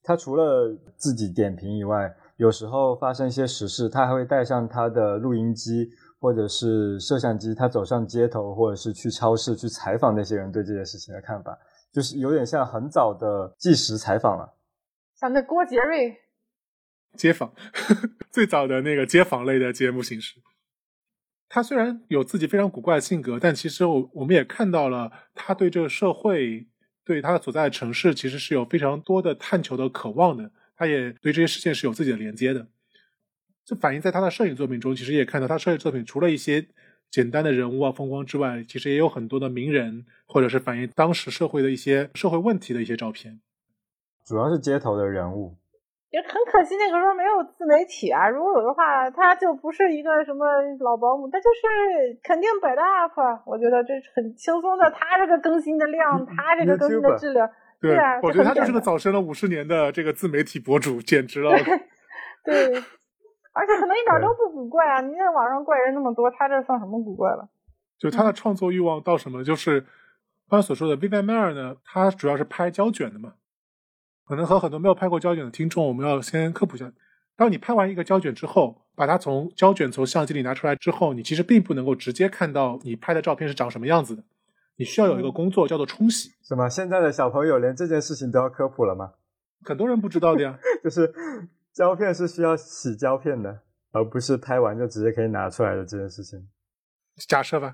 他除了自己点评以外，有时候发生一些时事，他还会带上他的录音机或者是摄像机，他走上街头或者是去超市去采访那些人对这件事情的看法，就是有点像很早的纪实采访了，像那郭杰瑞街访最早的那个街访类的节目形式。他虽然有自己非常古怪的性格，但其实我我们也看到了他对这个社会对他所在的城市其实是有非常多的探求的渴望的，他也对这些事件是有自己的连接的。这反映在他的摄影作品中，其实也看到他摄影作品除了一些简单的人物啊风光之外，其实也有很多的名人或者是反映当时社会的一些社会问题的一些照片，主要是街头的人物。也很可惜那个时候没有自媒体啊，如果有的话他就不是一个什么老保姆，但就是肯定摆的 up， 我觉得这是很轻松的，他这个更新的量，他这个更新的质量，对，对啊，我觉得他就是个早生了五十年的这个自媒体博主，简直了。对。对而且可能一点都不古怪啊！你在网上怪人那么多，他这算什么古怪了？就他的创作欲望到什么，就是刚才所说的 Vivian Maier 呢，他主要是拍胶卷的嘛。可能和很多没有拍过胶卷的听众，我们要先科普一下：当你拍完一个胶卷之后，把它从胶卷从相机里拿出来之后，你其实并不能够直接看到你拍的照片是长什么样子的。你需要有一个工作叫做冲洗。什么？现在的小朋友连这件事情都要科普了吗？很多人不知道的呀，就是。胶片是需要洗胶片的，而不是拍完就直接可以拿出来的这件事情。假设吧。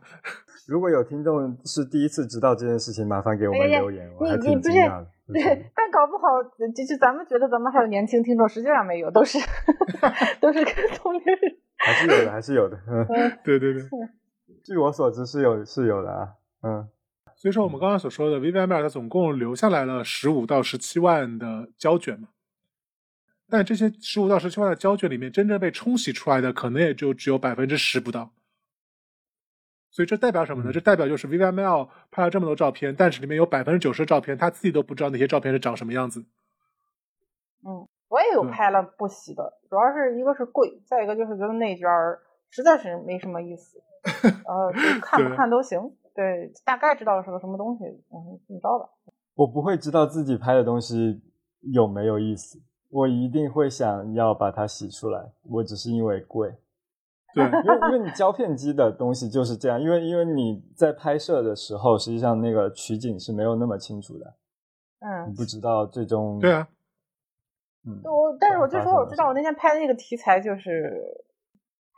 如果有听众是第一次知道这件事情，麻烦给我们留言，哎、我还挺惊讶的。对，但搞不好就是咱们觉得咱们还有年轻听众，实际上没有，都是都是跟同龄人，还是有的，还是有的。嗯，对对对，据我所知是有是有的啊。嗯，所以说我们刚刚所说的 Vivian Maier 总共留下来了十五到十七万的胶卷嘛，但这些十五到十七万的胶卷里面，真正被冲洗出来的可能也就只有 百分之十 不到。所以这代表什么呢？这代表就是 Vivian Maier 拍了这么多照片，但是里面有 百分之九十 的照片他自己都不知道那些照片是长什么样子。嗯，我也有拍了不洗的，主要是一个是贵，再一个就是觉得那卷实在是没什么意思，呃，就看不看都行。对，大概知道是个什么东西，嗯，你知道吧？我不会知道自己拍的东西有没有意思，我一定会想要把它洗出来，我只是因为贵。对，因为因为你胶片机的东西就是这样，因为因为你在拍摄的时候，实际上那个取景是没有那么清楚的，嗯，你不知道最终。对啊，嗯，我但是我就说我知道我那天拍的那个题材就是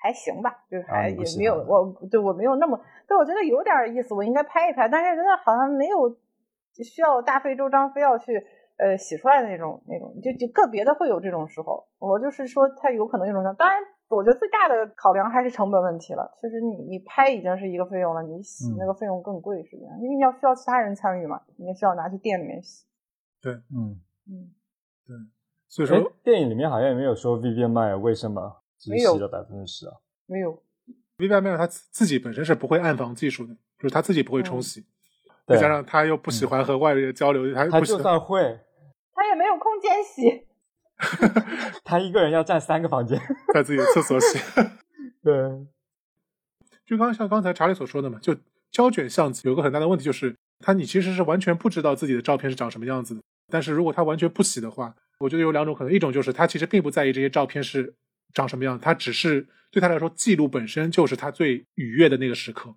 还行吧，就是还也没有、啊、我对我没有那么，但我觉得有点意思，我应该拍一拍，但是真的好像没有需要大费周章非要去呃洗出来的那种那种，就就个别的会有这种时候，我就是说它有可能有种，当然。我觉得最大的考量还是成本问题了，其实你你拍已经是一个费用了，你洗那个费用更贵，是不是？因为你要需要其他人参与嘛，你也是要拿去店里面洗。对，嗯嗯，对。所以说电影里面好像也没有说 Vivian Maier 为什么只洗了 百分之十 啊？没有。Vivian Maier 他自己本身是不会暗房技术的，就是他自己不会冲洗，再加上他又不喜欢和外人交流，嗯、他他就算会，他也没有空间洗。他一个人要占三个房间在自己的厕所洗对，就刚像刚才查理所说的嘛，就胶卷相机有个很大的问题，就是他你其实是完全不知道自己的照片是长什么样子的，但是如果他完全不洗的话，我觉得有两种可能，一种就是他其实并不在意这些照片是长什么样，他只是对他来说记录本身就是他最愉悦的那个时刻，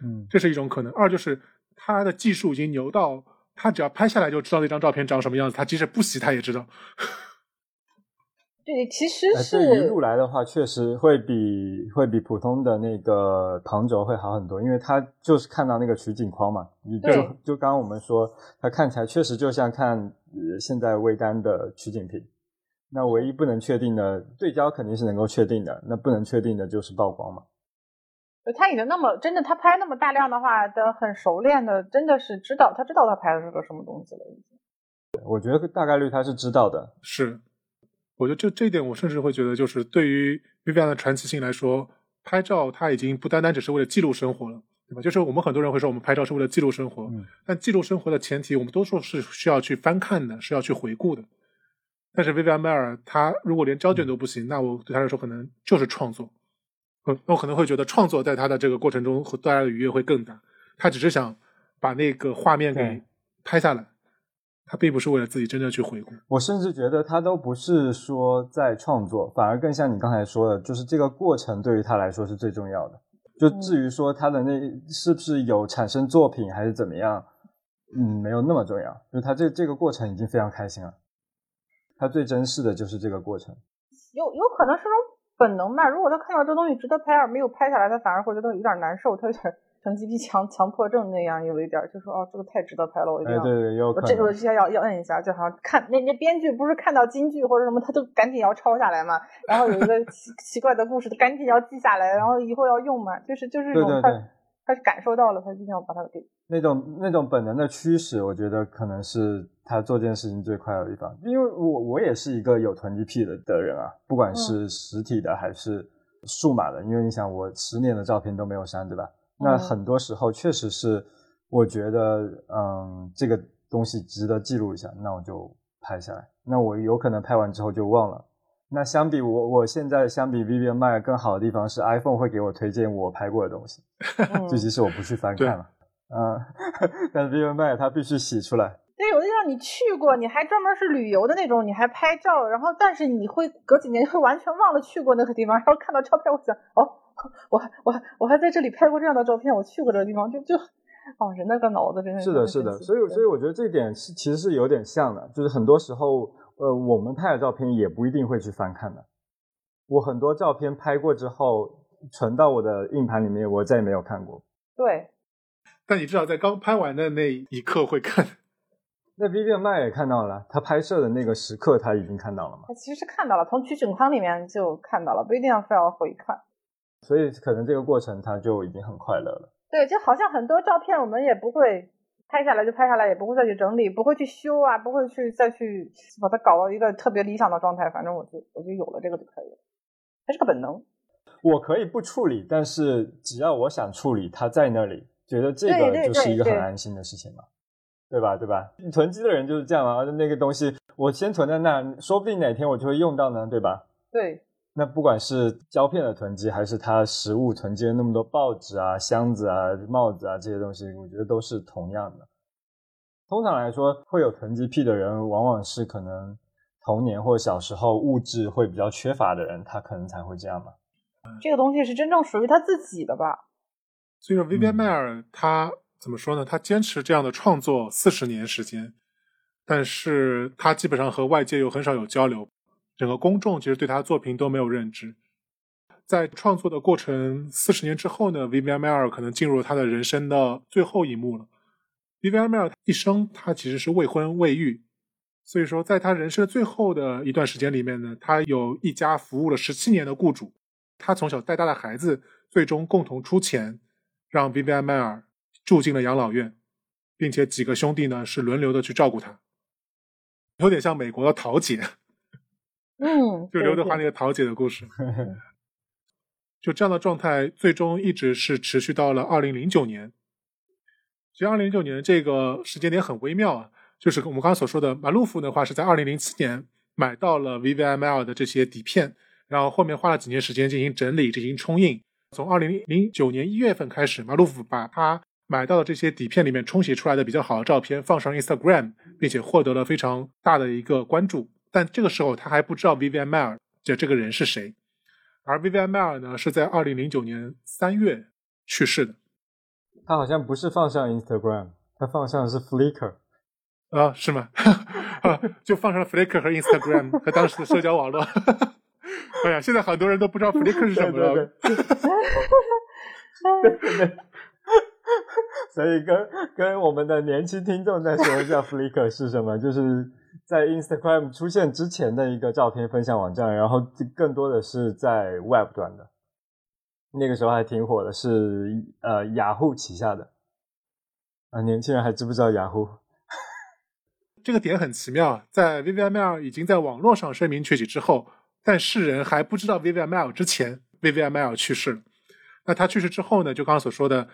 嗯嗯，这是一种可能。二就是他的技术已经牛到他只要拍下来就知道那张照片长什么样子，他即使不洗他也知道。对，其实是一路来的话，确实会比会比普通的那个旁轴会好很多，因为他就是看到那个取景框嘛，就就刚刚我们说，他看起来确实就像看、呃、现在微单的取景屏。那唯一不能确定的，对焦肯定是能够确定的，那不能确定的就是曝光嘛。他已经那么真的，他拍那么大量的话的很熟练的，真的是知道他知道他拍的是个什么东西了。我觉得大概率他是知道的。是，我觉得就这一点，我甚至会觉得，就是对于 Vivian 的传奇性来说，拍照他已经不单单只是为了记录生活了，对吧？就是我们很多人会说，我们拍照是为了记录生活，嗯、但记录生活的前提，我们多数是需要去翻看的，是要去回顾的。但是 Vivian Maier 他如果连胶卷都不行，嗯、那我对他来说可能就是创作。我可能会觉得创作在他的这个过程中和大家的愉悦会更大，他只是想把那个画面给拍下来，他并不是为了自己真正去回顾。我甚至觉得他都不是说在创作，反而更像你刚才说的，就是这个过程对于他来说是最重要的，就至于说他的那是不是有产生作品还是怎么样，嗯，没有那么重要，就是他这这个过程已经非常开心了，他最珍视的就是这个过程。有有可能是说本能吧，如果他看到这东西值得拍而没有拍下来，他反而会觉得有点难受，他有点成鸡皮强强迫症那样，有一点就说哦，这个太值得拍了，我一定要、哎、对对有可能我这个就要要摁一下，就好像看那那编剧不是看到金句或者什么，他就赶紧要抄下来嘛，然后有一个奇奇怪的故事，赶紧要记下来，然后以后要用嘛，就是就是这种他他是感受到了，他一定要把它给那种那种本能的驱使，我觉得可能是他做这件事情最快乐的地方，因为我我也是一个有囤积癖的的人啊，不管是实体的还是数码的，因为你想我十年的照片都没有删，对吧？那很多时候确实是我觉得嗯这个东西值得记录一下，那我就拍下来，那我有可能拍完之后就忘了。那相比我我现在相比 Vivian Maier 更好的地方是 iPhone 会给我推荐我拍过的东西，就即使我不去翻看了啊、嗯，但是 Vivian Maier 它必须洗出来。对，有的地方你去过，你还专门是旅游的那种，你还拍照，然后但是你会隔几年会完全忘了去过那个地方，然后看到照片，我想，哦，我我我还在这里拍过这样的照片，我去过这个地方，就就，哦，人那个脑子真的是的，是的，所以所以我觉得这一点是其实是有点像的，就是很多时候，呃，我们拍的照片也不一定会去翻看的。我很多照片拍过之后，存到我的硬盘里面，我再也没有看过。对，但你至少在刚拍完的那一刻会看。那 Vivian Maier 也看到了，他拍摄的那个时刻他已经看到了吗？他其实看到了，从取景框里面就看到了，不一定要非要回看。所以可能这个过程他就已经很快乐了。对，就好像很多照片我们也不会拍下来就拍下来，也不会再去整理，不会去修啊，不会去再去把它搞到一个特别理想的状态，反正我就我就有了这个就可以了，它是个本能。我可以不处理，但是只要我想处理它在那里，觉得这个就是一个很安心的事情嘛， 对, 对, 对, 对, 对吧对吧，囤积的人就是这样啊，那个东西我先囤在那，说不定哪天我就会用到呢，对吧？对，那不管是胶片的囤积还是它实物囤积了那么多报纸啊箱子啊帽子啊这些东西，我觉得都是同样的。通常来说会有囤积癖的人往往是可能童年或小时候物质会比较缺乏的人，他可能才会这样嘛。这个东西是真正属于他自己的吧。所以说 Vivian Maier 他怎么说呢，他坚持这样的创作四十年时间，但是他基本上和外界又很少有交流，整个公众其实对他的作品都没有认知。在创作的过程四十年之后呢， Vivian Maier 可能进入他的人生的最后一幕了。Vivian Maier 一生他其实是未婚未育，所以说在他人生的最后的一段时间里面呢，他有一家服务了十七年的雇主，他从小带大的孩子最终共同出钱让 Vivian Maier 住进了养老院，并且几个兄弟呢是轮流的去照顾他，有点像美国的桃姐。嗯，就刘德华那个桃姐的故事。就这样的状态最终一直是持续到了二零零九年。其实二零零九年这个时间点很微妙啊，就是我们刚刚所说的马路夫的话是在二零零七年买到了 Vivian Maier 的这些底片，然后后面花了几年时间进行整理进行冲印。从二零零九年一月份开始，马路夫把他买到的这些底片里面冲洗出来的比较好的照片放上 Instagram， 并且获得了非常大的一个关注。但这个时候他还不知道 Vivian Maier 这个人是谁，而 Vivian Maier 呢是在二零零九年三月去世的。他好像不是放上 Instagram， 他放上的是 Flickr。 啊，是吗？啊，就放上 Flickr 和 Instagram 和当时的社交网络。哎呀，现在很多人都不知道 Flickr 是什么了。对对对对。所以跟跟我们的年轻听众再说一下 Flickr 是什么，就是在 Instagram 出现之前的一个照片分享网站，然后更多的是在 Web 端的。那个时候还挺火的，是呃 Yahoo 旗下的。啊，年轻人还知不知道 Yahoo？ 这个点很奇妙，在 Vivian Maier 已经在网络上声名鹊起之后，但世人还不知道 Vivian Maier 之前 Vivian Maier 去世了。那他去世之后呢，就刚刚所说的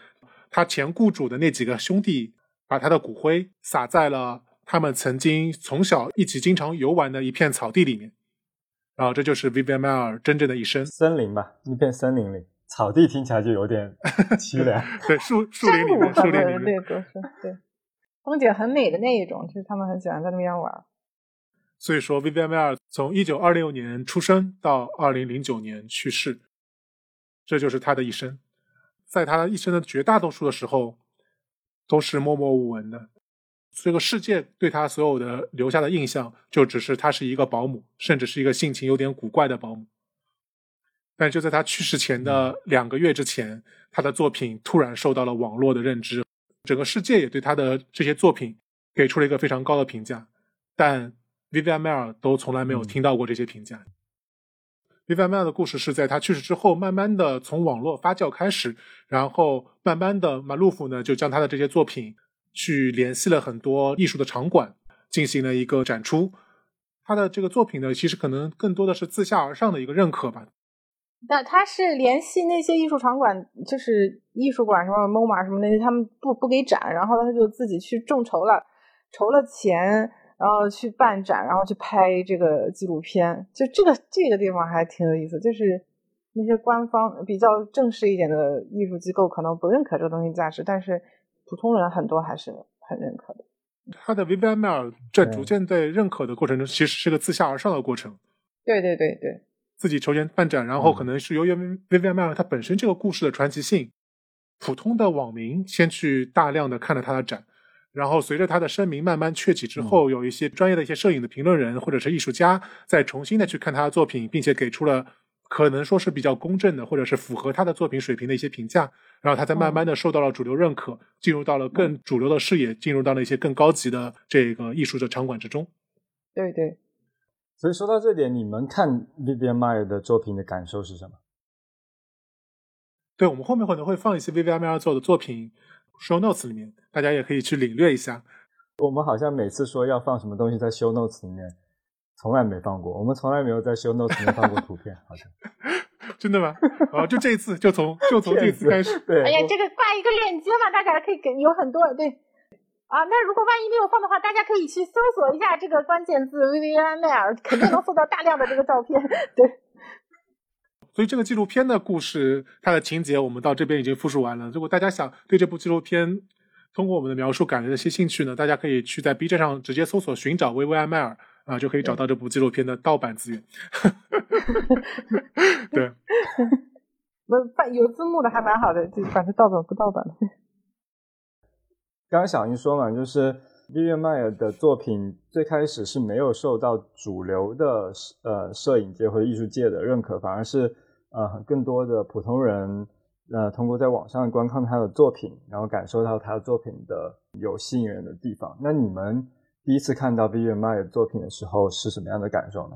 他前雇主的那几个兄弟把他的骨灰撒在了他们曾经从小一起经常游玩的一片草地里面。然后这就是 Vivian Maier 真正的一生。森林吧，一片森林里。草地听起来就有点凄凉。对，树树林里面，树林里面。对，风景很美的那一种，就是他们很喜欢在那边玩。所以说 Vivian Maier 从一九二六年出生到二零零九年去世，这就是他的一生。在他一生的绝大多数的时候都是默默无闻的，这个世界对他所有的留下的印象就只是他是一个保姆，甚至是一个性情有点古怪的保姆。但就在他去世前的两个月之前，他的作品突然受到了网络的认知，整个世界也对他的这些作品给出了一个非常高的评价，但 Vivian Maier 都从来没有听到过这些评价。Vivian Maier 的故事是在他去世之后慢慢的从网络发酵开始，然后慢慢的马路夫呢就将他的这些作品去联系了很多艺术的场馆进行了一个展出。他的这个作品呢其实可能更多的是自下而上的一个认可吧。但他是联系那些艺术场馆，就是艺术馆什么 MoMA 什么那些，他们不不给展，然后他就自己去众筹了，筹了钱然后去办展，然后去拍这个纪录片。就这个这个地方还挺有意思，就是那些官方比较正式一点的艺术机构可能不认可这个东西价值，但是普通人很多还是很认可的。他的 Vivian Maier 在逐渐被认可的过程中其实是个自下而上的过程。对对对对，自己筹钱办展，然后可能是由于 Vivian Maier 他本身这个故事的传奇性，普通的网民先去大量的看了他的展，然后随着他的声名慢慢鹊起之后，有一些专业的一些摄影的评论人或者是艺术家再重新的去看他的作品，并且给出了可能说是比较公正的，或者是符合他的作品水平的一些评价，然后他才慢慢的受到了主流认可，进入到了更主流的视野，进入到了一些更高级的这个艺术的场馆之中。对对。所以说到这点，你们看 Vivian Maier 的作品的感受是什么？对，我们后面可能会放一些 Vivian Maier 做的作品 show notes 里面，大家也可以去领略一下。我们好像每次说要放什么东西在 show notes 里面，从来没放过，我们从来没有在 show notes 里面放过图片，好像。真的吗？哦，就这一次，就从就从这次开始。对。哎呀，这个挂一个链接嘛，大家可以给有很多对。啊，那如果万一没有放的话，大家可以去搜索一下这个关键字 Vivian Maier， 肯定能搜到大量的这个照片。对。所以这个纪录片的故事，它的情节我们到这边已经复述完了。如果大家想对这部纪录片通过我们的描述感觉的一些兴趣呢，大家可以去在 B 站上直接搜索寻找 Vivian Maier。啊，就可以找到这部纪录片的盗版资源。对，有字幕的还蛮好的，就反正盗版不盗版的。刚刚小云说嘛，就是 Vivian Maier 的作品最开始是没有受到主流的呃摄影界或者艺术界的认可，反而是呃更多的普通人呃通过在网上观看他的作品，然后感受到他的作品的有吸引人的地方。那你们第一次看到 Vivian Maier 作品的时候是什么样的感受呢？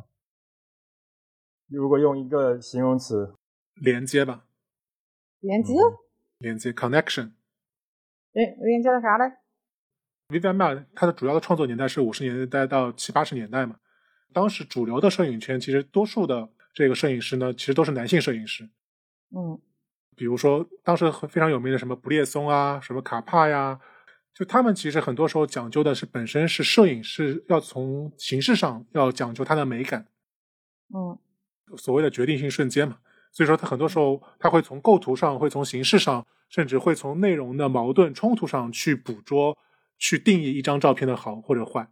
如果用一个形容词，连接吧。连接、嗯、连接 connection。 连接了啥呢？ Vivian Maier 他的主要的创作年代是五十年代到七八十年代嘛。当时主流的摄影圈其实多数的这个摄影师呢其实都是男性摄影师。嗯，比如说当时非常有名的什么布列松啊，什么卡帕呀，就他们其实很多时候讲究的是本身是摄影是要从形式上要讲究它的美感，嗯，所谓的决定性瞬间嘛。所以说他很多时候他会从构图上，会从形式上，甚至会从内容的矛盾冲突上去捕捉，去定义一张照片的好或者坏。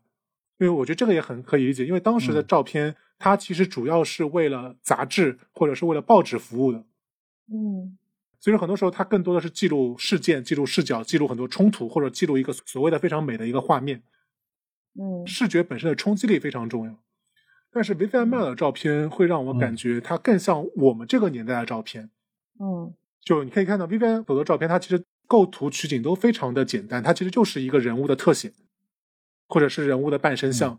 因为我觉得这个也很可以理解，因为当时的照片、嗯、它其实主要是为了杂志或者是为了报纸服务的，嗯，所以很多时候它更多的是记录事件，记录视角，记录很多冲突，或者记录一个所谓的非常美的一个画面。嗯，视觉本身的冲击力非常重要。但是 Vivian Maier 的照片会让我感觉它更像我们这个年代的照片。嗯，就你可以看到 Vivian 的照片，它其实构图取景都非常的简单，它其实就是一个人物的特写，或者是人物的半身像、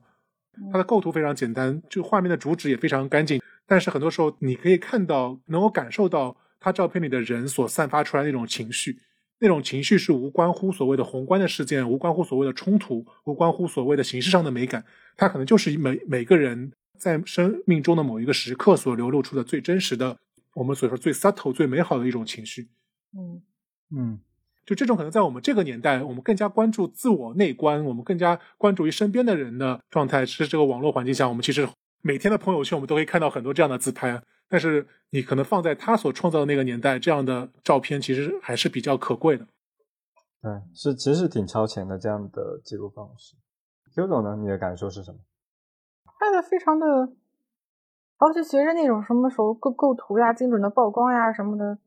嗯、它的构图非常简单，就画面的主旨也非常干净。但是很多时候你可以看到，能够感受到他照片里的人所散发出来的那种情绪，那种情绪是无关乎所谓的宏观的事件，无关乎所谓的冲突，无关乎所谓的形式上的美感，它可能就是每每个人在生命中的某一个时刻所流露出的最真实的，我们所说最 subtle 最美好的一种情绪。嗯嗯，就这种可能在我们这个年代，我们更加关注自我内观，我们更加关注于身边的人的状态。是这个网络环境下，我们其实每天的朋友圈我们都可以看到很多这样的自拍，但是你可能放在他所创造的那个年代，这样的照片其实还是比较可贵的。对，是其实是挺超前的这样的记录方式。Q总呢，你的感受是什么？拍的非常的，哦，就随着那种什么时候构构图呀、精准的曝光呀什么的，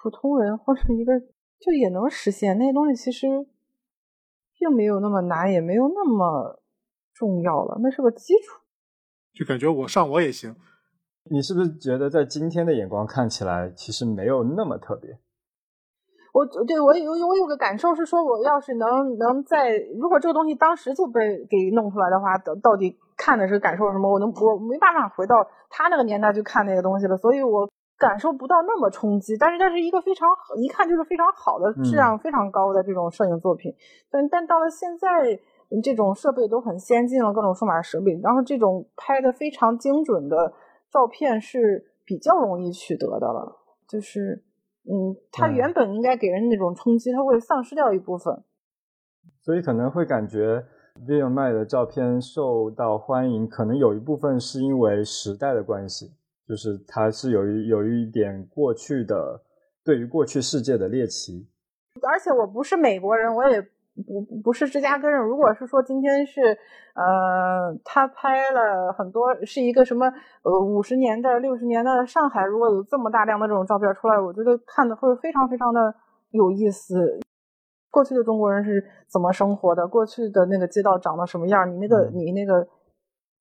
普通人或者一个就也能实现那些东西，其实并没有那么难，也没有那么重要了，那是个基础。就感觉我上我也行。你是不是觉得在今天的眼光看起来其实没有那么特别？我对我有我有个感受是说，我要是能能在如果这个东西当时就被给弄出来的话，到底看的是感受什么，我能我没办法回到他那个年代去看那个东西了，所以我感受不到那么冲击。但是它是一个非常一看就是非常好的质量非常高的这种摄影作品、嗯、但但到了现在这种设备都很先进了，各种数码设备，然后这种拍的非常精准的照片是比较容易取得的了，就是嗯，它原本应该给人那种冲击，它会丧失掉一部分，所以可能会感觉 Vivian Maier 的照片受到欢迎，可能有一部分是因为时代的关系，就是它是有一有一点过去的对于过去世界的猎奇。而且我不是美国人，我也不不是芝加哥人，如果是说今天是呃他拍了很多是一个什么呃五十年代六十年代的上海，如果有这么大量的这种照片出来，我觉得看的会非常非常的有意思。过去的中国人是怎么生活的，过去的那个街道长得什么样，你那个你那个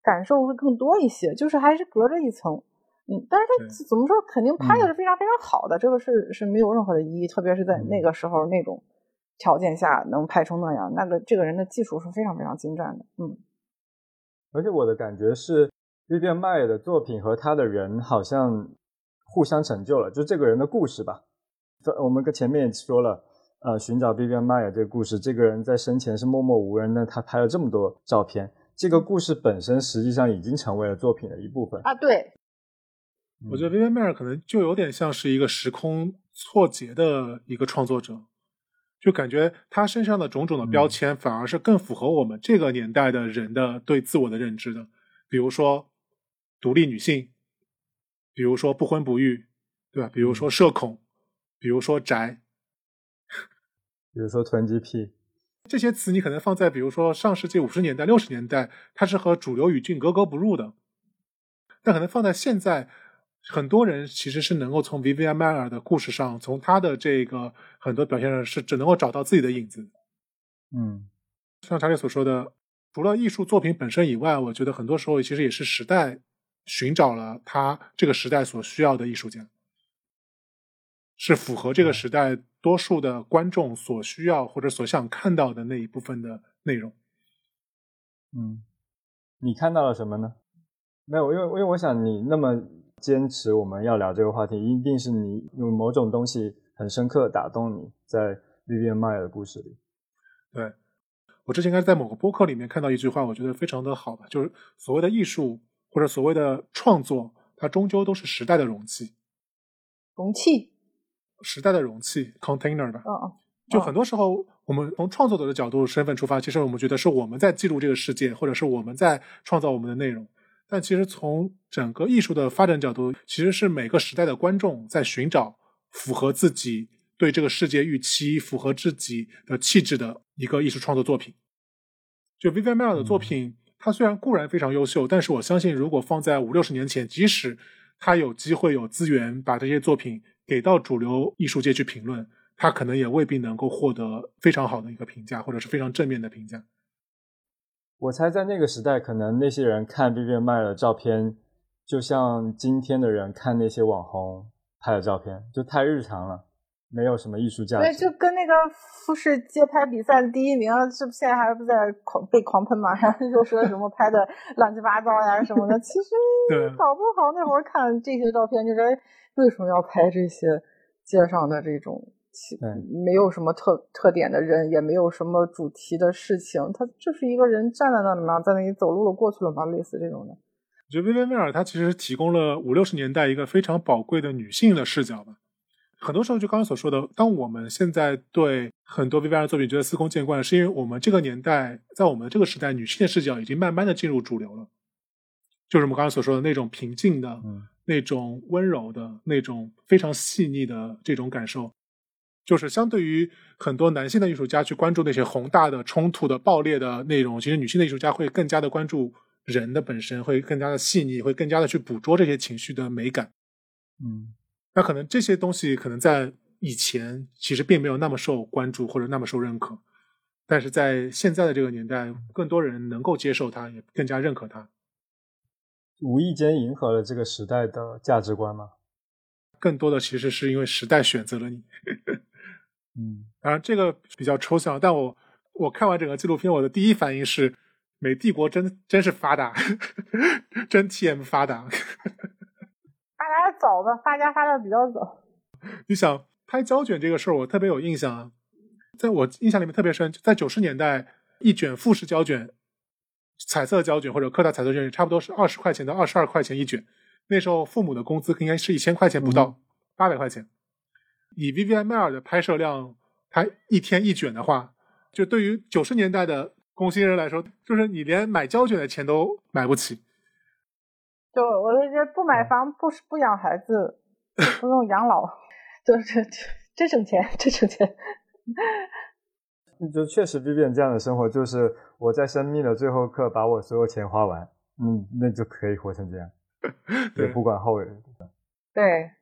感受会更多一些，就是还是隔着一层。嗯，但是他怎么说，肯定拍的是非常非常好的，嗯、这个是是没有任何的疑义，特别是在那个时候那种条件下能拍成那样，那个这个人的技术是非常非常精湛的，嗯。而且我的感觉是，Vivian Maier的作品和他的人好像互相成就了，就这个人的故事吧。我们前面也说了，呃，寻找 Vivian Maier 这个故事，这个人在生前是默默无人的，他拍了这么多照片，这个故事本身实际上已经成为了作品的一部分啊。对。我觉得 Vivian Maier 可能就有点像是一个时空错节的一个创作者，就感觉他身上的种种的标签反而是更符合我们这个年代的人的对自我的认知的，比如说独立女性，比如说不婚不育，对吧？比如说社恐，比如说宅，比如说囤积癖，这些词你可能放在比如说上世纪五十年代、六十年代，它是和主流语境格格不入的，但可能放在现在。很多人其实是能够从 Vivian Maier 的故事上，从他的这个很多表现上是只能够找到自己的影子。嗯，像查理所说的，除了艺术作品本身以外，我觉得很多时候其实也是时代寻找了他这个时代所需要的艺术家，是符合这个时代多数的观众所需要或者所想看到的那一部分的内容。嗯，你看到了什么呢？没有，因为因为我想你那么。坚持我们要聊这个话题，一定是你有某种东西很深刻打动你，在 Vivian Maier 的故事里。对，我之前应该在某个播客里面看到一句话，我觉得非常的好吧，就是所谓的艺术或者所谓的创作，它终究都是时代的容器。容器？时代的容器 ，container 吧。哦。就很多时候，我们从创作者的角度身份出发，其实我们觉得是我们在记录这个世界，或者是我们在创造我们的内容。但其实从整个艺术的发展角度，其实是每个时代的观众在寻找符合自己对这个世界预期、符合自己的气质的一个艺术创作作品。就 Vivian Maier 的作品，它虽然固然非常优秀，但是我相信如果放在五六十年前，即使他有机会有资源把这些作品给到主流艺术界去评论，他可能也未必能够获得非常好的一个评价，或者是非常正面的评价。我猜在那个时代，可能那些人看 Vivian Maier 的照片，就像今天的人看那些网红拍的照片，就太日常了，没有什么艺术价值。对，就跟那个富士街拍比赛的第一名，这现在还不在狂被狂喷嘛？然后就说什么拍的乱七八糟呀什么的。其实搞不好那会儿看这些照片，就觉得为什么要拍这些街上的这种？没有什么特特点的人，也没有什么主题的事情，他就是一个人站在那里嘛，在那里走路了过去了嘛，类似这种的。我觉得薇薇梅尔她其实提供了五六十年代一个非常宝贵的女性的视角吧。很多时候就刚才所说的，当我们现在对很多薇薇梅尔作品觉得司空见惯，是因为我们这个年代，在我们这个时代，女性的视角已经慢慢的进入主流了，就是我们刚才所说的那种平静的、嗯、那种温柔的、那种非常细腻的这种感受。就是相对于很多男性的艺术家去关注那些宏大的冲突的爆裂的内容，其实女性的艺术家会更加的关注人的本身，会更加的细腻，会更加的去捕捉这些情绪的美感。嗯，那可能这些东西可能在以前其实并没有那么受关注或者那么受认可，但是在现在的这个年代，更多人能够接受它，也更加认可它。无意间迎合了这个时代的价值观吗？更多的其实是因为时代选择了你。嗯，当然这个比较抽象，但我我看完整个纪录片，我的第一反应是美帝国真真是发达，呵呵，真 T M 发达，发达早吧，发家发的比较早。你想拍胶卷这个事儿，我特别有印象啊，在我印象里面特别深，在九十年代，一卷富士胶卷、彩色胶卷或者柯达彩色胶卷，差不多是二十块钱到二十二块钱一卷。那时候父母的工资应该是一千块钱不到，八百、嗯、块钱。以 Vivian Maier 的拍摄量，他一天一卷的话，就对于九十年代的工薪人来说，就是你连买胶卷的钱都买不起。就我就觉得不买房、不不养孩子、不用养老，就是这省钱，这省钱。就确实 Vivian 这样的生活，就是我在生命的最后刻把我所有钱花完，嗯，那就可以活成这样，也不管后人。对。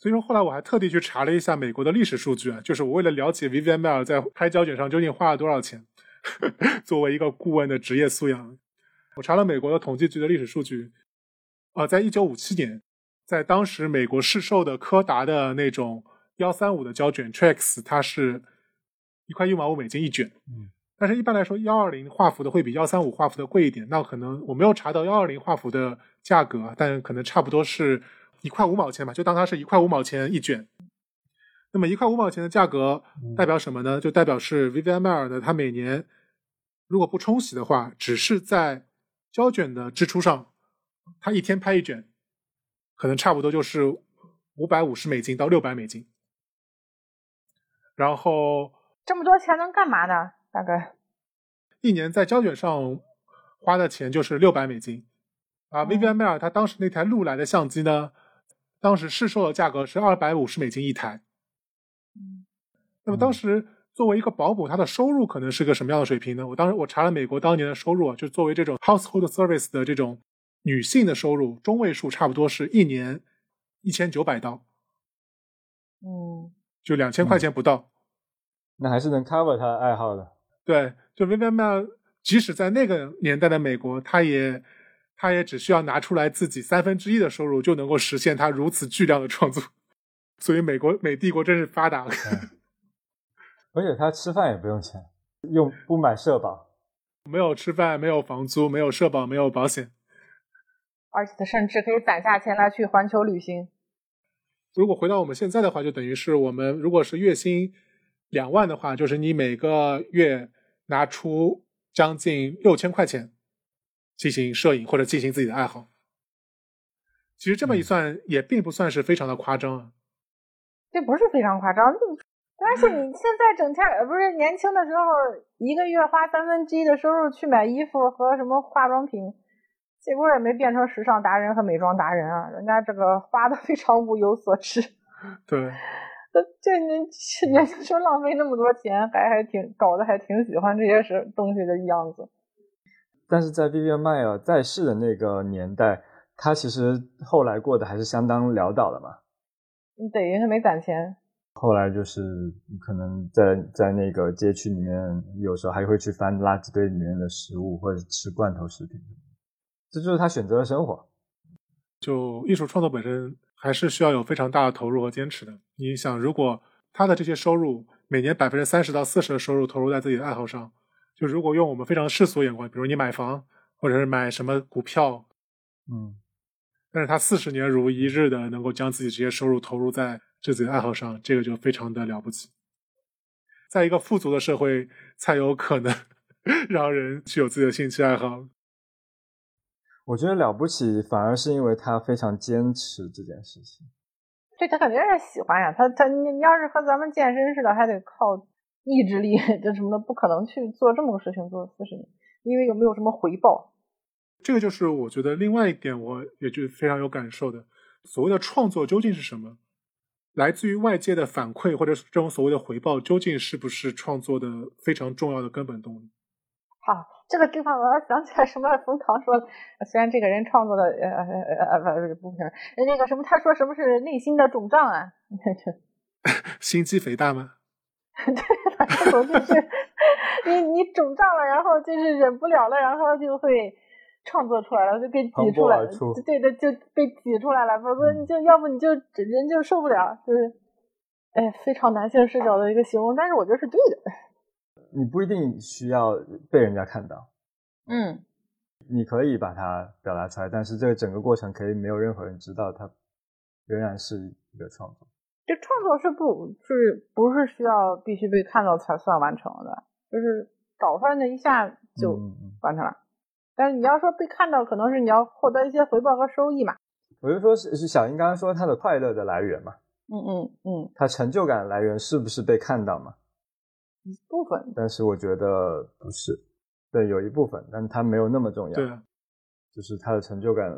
所以说后来我还特地去查了一下美国的历史数据啊，就是我为了了解 Vivian Maier 在拍胶卷上究竟花了多少钱，呵呵，作为一个顾问的职业素养，我查了美国的统计局的历史数据啊、呃，在一九五七年在当时美国市售的柯达的那种一三五的胶卷 Trax 它是一块一毛五美金一卷，嗯，但是一般来说一二零画幅的会比一三五画幅的贵一点，那可能我没有查到一二零画幅的价格，但可能差不多是一块五毛钱吧，就当它是一块五毛钱一卷。那么一块五毛钱的价格代表什么呢？就代表是 Vivian Maier 的它每年如果不冲洗的话，只是在胶卷的支出上，它一天拍一卷可能差不多就是五百五十美金到六百美金。然后这么多钱能干嘛呢？大概一年在胶卷上花的钱就是六百美金啊。Vivian Maier 他当时那台禄来的相机呢，当时市售的价格是二百五十美金一台。那么当时作为一个保姆，他的收入可能是个什么样的水平呢？我当时我查了美国当年的收入啊，就作为这种 household service 的这种女性的收入，中位数差不多是一年一千九百刀，嗯，就两千块钱不到，嗯，那还是能 cover 他的爱好的。对，就 Vivian Maier 即使在那个年代的美国，他也他也只需要拿出来自己三分之一的收入就能够实现他如此巨量的创作，所以美国美帝国真是发达了，嗯，而且他吃饭也不用钱，又不买社保，没有吃饭，没有房租，没有社保，没有保险，而且他甚至可以攒下钱来去环球旅行。如果回到我们现在的话，就等于是我们如果是月薪两万的话，就是你每个月拿出将近六千块钱进行摄影或者进行自己的爱好，其实这么一算也并不算是非常的夸张啊。这不是非常夸张，但是你现在整天不是年轻的时候一个月花三分之一的收入去买衣服和什么化妆品，结果也没变成时尚达人和美妆达人啊，人家这个花的非常物有所值。对，这你研究生浪费那么多钱，还还挺搞得还挺喜欢这些是东西的样子。但是在 Vivian Maier 在世的那个年代，他其实后来过得还是相当潦倒的嘛。对，因为没攒钱。后来就是可能在在那个街区里面，有时候还会去翻垃圾堆里面的食物，或者吃罐头食品。这就是他选择的生活。就艺术创作本身还是需要有非常大的投入和坚持的。你想，如果他的这些收入每年 百分之三十到百分之四十 的收入投入在自己的爱好上，就如果用我们非常世俗眼光，比如你买房或者是买什么股票，嗯，但是他四十年如一日的能够将自己这些收入投入在自己的爱好上，这个就非常的了不起。在一个富足的社会才有可能让人具有自己的兴趣爱好。我觉得了不起反而是因为他非常坚持这件事情。对，他肯定是喜欢呀，他他你要是和咱们健身似的还得靠意志力这什么的，不可能去做这么个事情做四十年，因为有没有什么回报。这个就是我觉得另外一点我也就非常有感受的，所谓的创作究竟是什么，来自于外界的反馈或者这种所谓的回报究竟是不是创作的非常重要的根本动力。好，这个地方我要想起来什么冯唐说的，虽然这个人创作的呃呃呃不不行，那个什么他说什么是内心的肿胀啊？心肌肥大吗？对，反正我就是你你肿胀了，然后就是忍不了了，然后就会创作出来了，就被挤出来了，对的，就被挤出来了。否则你就要不你就人就受不了，就是哎非常男性视角的一个形容，但是我觉得是对的。你不一定需要被人家看到，嗯，你可以把它表达出来，但是这个整个过程可以没有任何人知道，它仍然是一个创作。这创作是不是不是需要必须被看到才算完成的，就是搞出来的一下就完成了，嗯，但是你要说被看到可能是你要获得一些回报和收益嘛。我就说是小英刚刚说她的快乐的来源嘛，嗯嗯嗯，她成就感的来源是不是被看到嘛，一部分，但是我觉得不是，对，有一部分，但它没有那么重要。对，就是它的成就感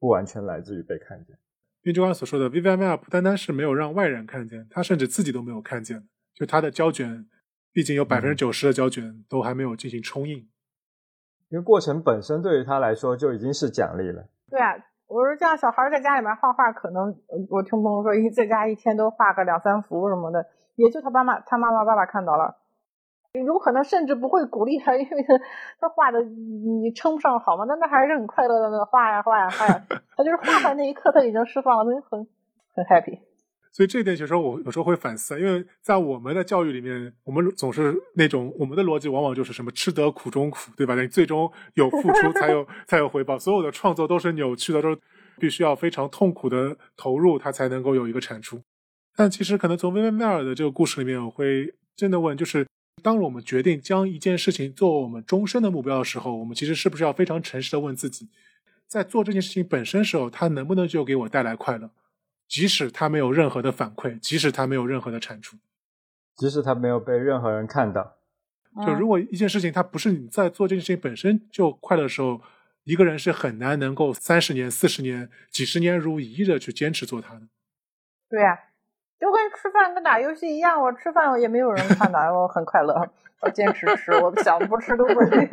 不完全来自于被看见。因为就刚才所说的 Vivian Maier 不单单是没有让外人看见，他甚至自己都没有看见，就他的胶卷毕竟有 百分之九十 的胶卷都还没有进行冲印，嗯，因为过程本身对于他来说就已经是奖励了。对啊，我说这样小孩在家里面画画，可能我听朋友说在家一天都画个两三幅什么的，也就他爸妈他妈妈爸爸看到了，有可能甚至不会鼓励他，因为他画的你称不上好嘛，但他还是很快乐的画呀画呀画呀，他就是画出来那一刻他已经释放了，很很 happy。 所以这点学生我有时候会反思，因为在我们的教育里面，我们总是那种我们的逻辑往往就是什么吃得苦中苦，对吧？你最终有付出才有才有回报，所有的创作都是扭曲的，都是必须要非常痛苦的投入它才能够有一个产出。但其实可能从薇薇麦尔的这个故事里面，我会真的问，就是当我们决定将一件事情作为我们终身的目标的时候，我们其实是不是要非常诚实的问自己，在做这件事情本身的时候，它能不能就给我带来快乐，即使它没有任何的反馈，即使它没有任何的产出，即使它没有被任何人看到。就如果一件事情它不是你在做这件事情本身就快乐的时候，一个人是很难能够三十年四十年几十年如一的去坚持做它的。对啊，就跟吃饭跟打游戏一样，我吃饭我也没有人看到，我很快乐，我坚持吃，我想不吃都不行。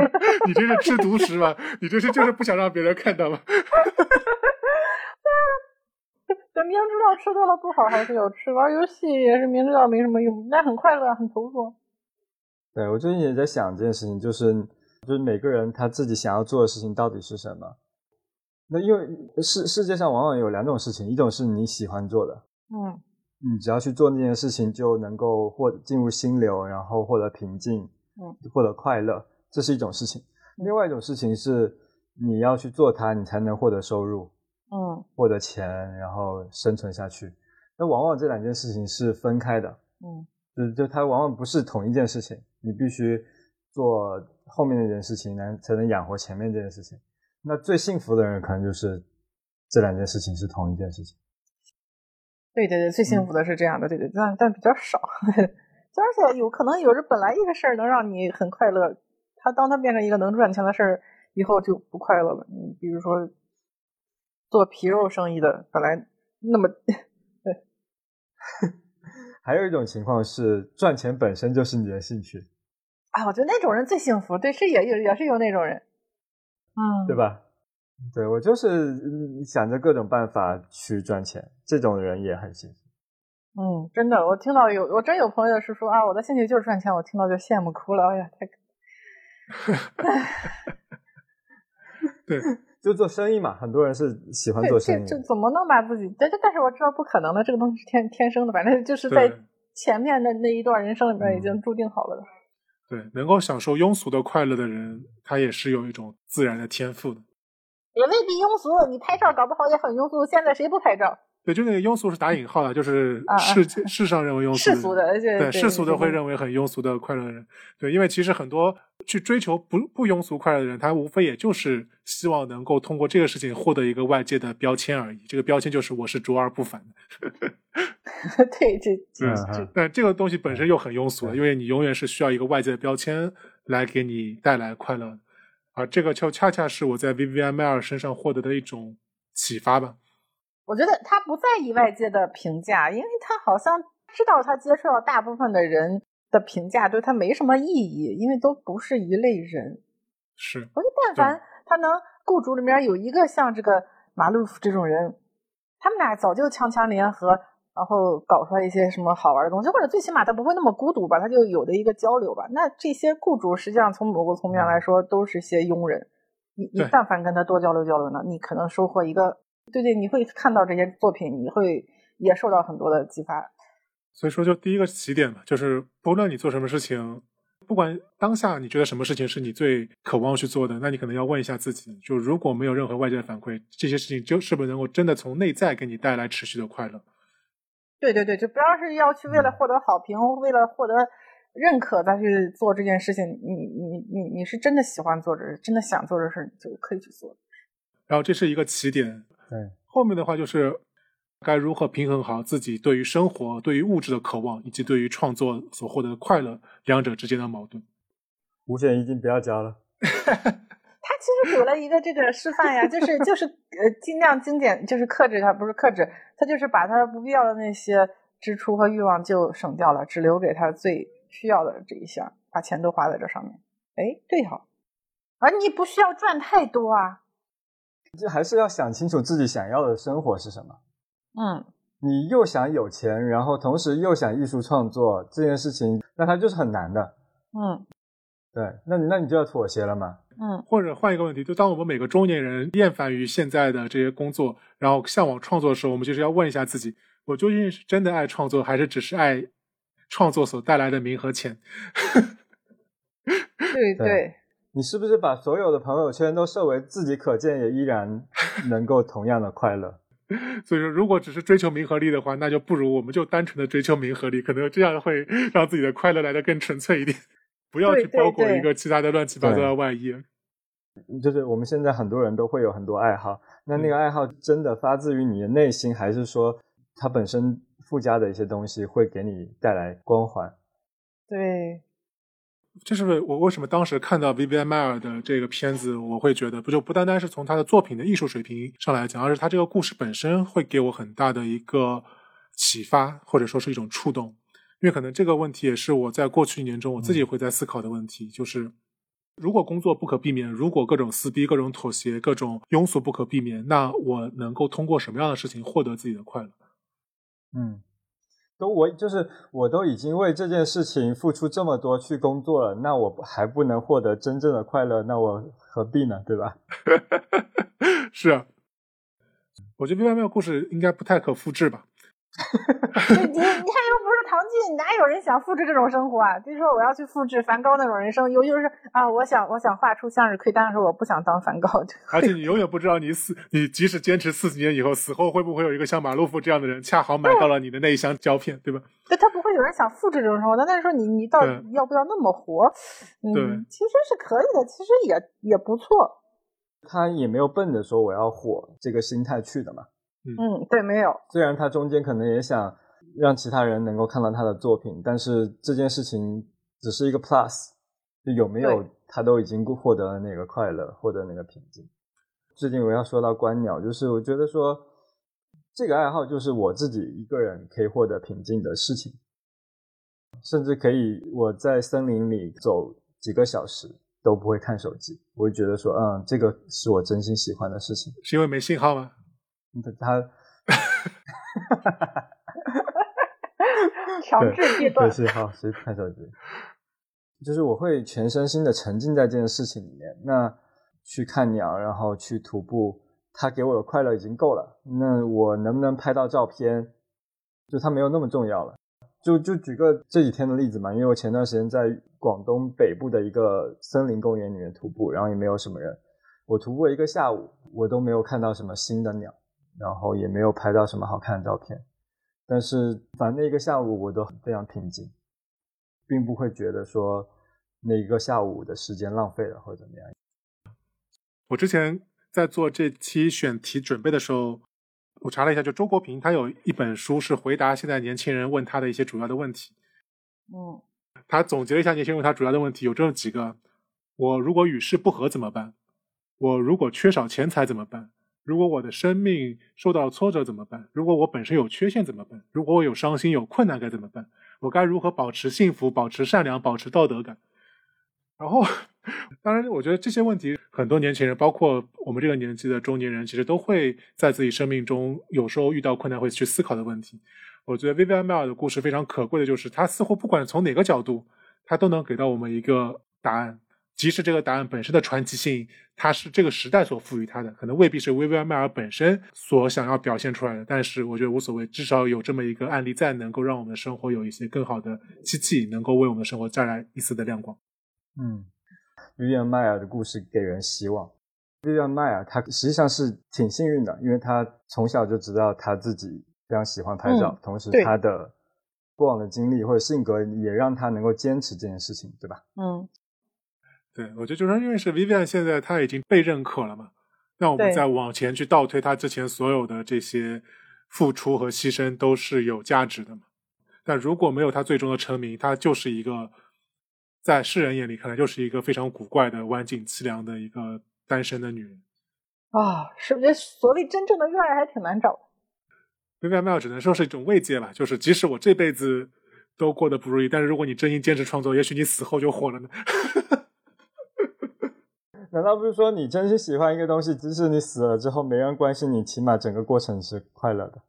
你这是吃独食吗？你这是就是不想让别人看到吗？对，明知道吃多了不好还是有吃，玩游戏也是明知道没什么用，但很快乐，很投入。对，我最近也在想这件事情，就是就是每个人他自己想要做的事情到底是什么。那因为世世界上往往有两种事情，一种是你喜欢做的，嗯，你只要去做那件事情就能够获进入心流，然后获得平静，嗯，获得快乐，这是一种事情。另外一种事情是你要去做它，你才能获得收入，嗯，获得钱，然后生存下去。那往往这两件事情是分开的，嗯，就就它往往不是同一件事情，你必须做后面那件事情才能养活前面这件事情。那最幸福的人可能就是这两件事情是同一件事情。对对对，最幸福的是这样的，嗯，对对，但但比较少，而且有可能有时本来一个事儿能让你很快乐，它当它变成一个能赚钱的事儿以后就不快乐了。你比如说做皮肉生意的，本来那么对。还有一种情况是赚钱本身就是你的兴趣啊，我觉得那种人最幸福，对，是也有也是有那种人，嗯，对吧？对，我就是想着各种办法去赚钱，这种人也很幸福。嗯，真的，我听到有我真有朋友是说啊，我的兴趣就是赚钱，我听到就羡慕哭了，哎呀，太对，就做生意嘛，很多人是喜欢做生意，这怎么能把自己？但但是我知道不可能的，这个东西是天天生的，反正就是在前面的那一段人生里面已经注定好了的。对，嗯，对，能够享受庸俗的快乐的人，他也是有一种自然的天赋的。也未必庸俗，你拍照搞不好也很庸俗，现在谁不拍照？对，就那个庸俗是打引号的，就是世界，啊，世上认为庸俗的，世俗的，对，世俗的会认为很庸俗的快乐的人。对，因为其实很多去追求不不庸俗快乐的人，他无非也就是希望能够通过这个事情获得一个外界的标签而已，这个标签就是我是卓尔不凡的。对，这这，嗯，但这个东西本身又很庸俗，嗯，因为你永远是需要一个外界的标签来给你带来快乐的。而这个就恰恰是我在 Vivian Maier 身上获得的一种启发吧。我觉得他不在意外界的评价，因为他好像知道他接触到大部分的人的评价对他没什么意义，因为都不是一类人。是，我觉得但凡他能雇主里面有一个像这个马路夫这种人，他们俩早就强强联合，然后搞出来一些什么好玩的东西，或者最起码他不会那么孤独吧，他就有的一个交流吧。那这些雇主实际上从某个层面来说都是些庸人，你你但凡跟他多交流交流呢，你可能收获一个，对对，你会看到这些作品，你会也受到很多的激发。所以说就第一个起点嘛，就是不论你做什么事情，不管当下你觉得什么事情是你最渴望去做的，那你可能要问一下自己，就如果没有任何外界的反馈，这些事情就是不是能够真的从内在给你带来持续的快乐。对对对，就不要是要去为了获得好评，为了获得认可再去做这件事情，你你你你是真的喜欢做这事，真的想做这事，你就可以去做。然后这是一个起点，对，后面的话就是该如何平衡好自己对于生活、对于物质的渴望，以及对于创作所获得的快乐两者之间的矛盾。五险一金不要交了。他其实给了一个这个示范呀，就是就是呃尽量精简，就是克制它，不是克制，他就是把他不必要的那些支出和欲望就省掉了，只留给他最需要的这一项，把钱都花在这上面。哎，对哈，而你不需要赚太多啊，就还是要想清楚自己想要的生活是什么。嗯，你又想有钱，然后同时又想艺术创作这件事情，那它就是很难的。嗯，对，那那你就要妥协了嘛。嗯，或者换一个问题，就当我们每个中年人厌烦于现在的这些工作，然后向往创作的时候，我们就是要问一下自己，我究竟是真的爱创作，还是只是爱创作所带来的名和钱？对对，你是不是把所有的朋友圈都设为自己可见，也依然能够同样的快乐？所以说，如果只是追求名和利的话，那就不如我们就单纯的追求名和利，可能这样会让自己的快乐来得更纯粹一点，不要去包裹一个其他的乱七八糟的外衣。就是我们现在很多人都会有很多爱好，那那个爱好真的发自于你的内心，还是说它本身附加的一些东西会给你带来光环？对，这是我为什么当时看到 Vivian Maier 的这个片子，我会觉得不就不单单是从他的作品的艺术水平上来讲，而是他这个故事本身会给我很大的一个启发，或者说是一种触动。因为可能这个问题也是我在过去一年中我自己会在思考的问题，嗯，就是如果工作不可避免，如果各种撕逼，各种妥协，各种庸俗不可避免，那我能够通过什么样的事情获得自己的快乐？嗯，都我就是我都已经为这件事情付出这么多去工作了，那我还不能获得真正的快乐，那我何必呢？对吧？是啊，我觉得 Vivian Maier 故事应该不太可复制吧。你你看又不是唐骏，哪有人想复制这种生活啊？就说我要去复制梵高那种人生，尤其是啊，我想我想画出向日葵，但是我不想当梵高。而且你永远不知道你死，你即使坚持四十年以后，死后会不会有一个像马洛夫这样的人，恰好买到了你的那一箱胶片，对吧？对，他不会有人想复制这种生活，但是说你你到底要不要那么活？嗯，其实是可以的，其实也也不错。他也没有奔着说我要火这个心态去的嘛。嗯，对，没有。虽然他中间可能也想让其他人能够看到他的作品，但是这件事情只是一个 plus， 有没有他都已经获得了那个快乐，获得那个平静。最近我要说到观鸟，就是我觉得说这个爱好就是我自己一个人可以获得平静的事情，甚至可以我在森林里走几个小时都不会看手机，我会觉得说嗯，这个是我真心喜欢的事情。是因为没信号吗？他强制地段对，好，所以看手机就是我会全身心的沉浸在这件事情里面。那去看鸟，然后去徒步，他给我的快乐已经够了，那我能不能拍到照片就他没有那么重要了。就就举个这几天的例子嘛，因为我前段时间在广东北部的一个森林公园里面徒步，然后也没有什么人，我徒步一个下午我都没有看到什么新的鸟，然后也没有拍到什么好看的照片，但是反正那个下午我都非常平静，并不会觉得说那一个下午的时间浪费了或者怎么样。我之前在做这期选题准备的时候，我查了一下，就周国平他有一本书是回答现在年轻人问他的一些主要的问题。嗯，他总结了一下年轻人问他主要的问题，有这么几个：我如果与世不合怎么办？我如果缺少钱财怎么办？如果我的生命受到挫折怎么办？如果我本身有缺陷怎么办？如果我有伤心有困难该怎么办？我该如何保持幸福，保持善良，保持道德感？然后当然我觉得这些问题很多年轻人包括我们这个年纪的中年人其实都会在自己生命中有时候遇到困难会去思考的问题。我觉得 Vivian Maier 的故事非常可贵的就是他似乎不管从哪个角度他都能给到我们一个答案，即使这个答案本身的传奇性它是这个时代所赋予它的，可能未必是薇薇安迈尔本身所想要表现出来的，但是我觉得无所谓，至少有这么一个案例在能够让我们的生活有一些更好的机器，能够为我们的生活带来一丝的亮光。嗯，薇薇安迈尔的故事给人希望。薇薇安迈尔她实际上是挺幸运的，因为她从小就知道她自己非常喜欢拍照，嗯，同时她的过往的经历或者性格也让她能够坚持这件事情，对吧？嗯，对，我觉得就是因为是 Vivian 现在他已经被认可了嘛，那我们再往前去倒推他之前所有的这些付出和牺牲都是有价值的嘛。但如果没有他最终的成名，他就是一个在世人眼里看来就是一个非常古怪的晚景凄凉的一个单身的女人啊，哦，是不是所谓真正的热爱还挺难找的。 Vivian Maier 只能说是一种慰藉吧，就是即使我这辈子都过得不如意，但是如果你真心坚持创作，也许你死后就火了呢。难道不是说你真是喜欢一个东西，即使你死了之后没人关心你，起码整个过程是快乐的？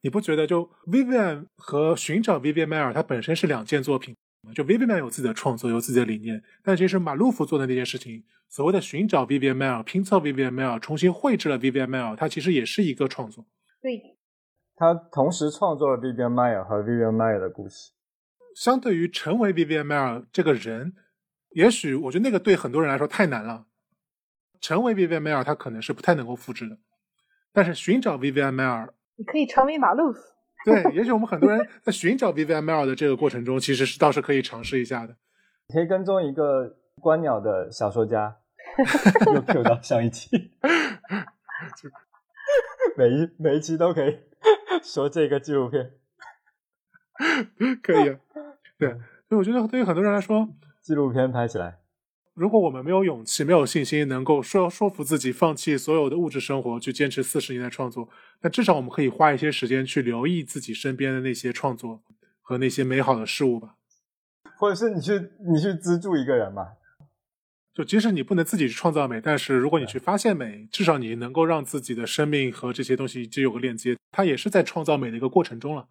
你不觉得就 Vivian 和寻找 Vivian Maier 它本身是两件作品，就 Vivian Maier 有自己的创作，有自己的理念，但其实马路夫做的那件事情，所谓的寻找 Vivian Maier， 拼凑 Vivian Maier， 重新绘制了 Vivian Maier， 它其实也是一个创作。对，他同时创作了 Vivian Maier 和 Vivian Maier 的故事。相对于成为 Vivian Maier 这个人，也许我觉得那个对很多人来说太难了，成为 Vivian Maier 他可能是不太能够复制的，但是寻找 Vivian Maier， 你可以成为马路夫。对，也许我们很多人在寻找 Vivian Maier 的这个过程中，其实是倒是可以尝试一下的。可以跟踪一个观鸟的小说家，又 Q 到上一期，每一每一期都可以说这个纪录片，可以、啊。对，所以我觉得对于很多人来说，纪录片拍起来，如果我们没有勇气、没有信心，能够说说服自己放弃所有的物质生活，去坚持四十年的创作。那至少我们可以花一些时间去留意自己身边的那些创作和那些美好的事物吧，或者是你去你去资助一个人嘛，就即使你不能自己去创造美，但是如果你去发现美，至少你能够让自己的生命和这些东西就有个链接，它也是在创造美的一个过程中了。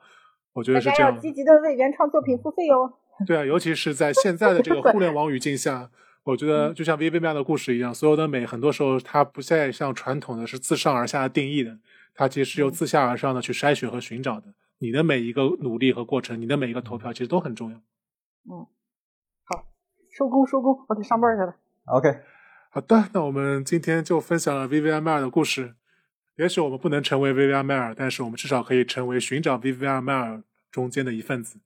我觉得是这样，大家要积极的为原创作品付费哦。对啊，尤其是在现在的这个互联网语境下我觉得就像 Vivian Maier 的故事一样，所有的美很多时候它不再像传统的是自上而下的定义的，它其实是由自下而上的去筛选和寻找的，你的每一个努力和过程，你的每一个投票其实都很重要。嗯，好，收工收工，我得上班去了。 OK， 好的，那我们今天就分享了 Vivian Maier 的故事，也许我们不能成为 Vivian Maier， 但是我们至少可以成为寻找 Vivian Maier 中间的一份子。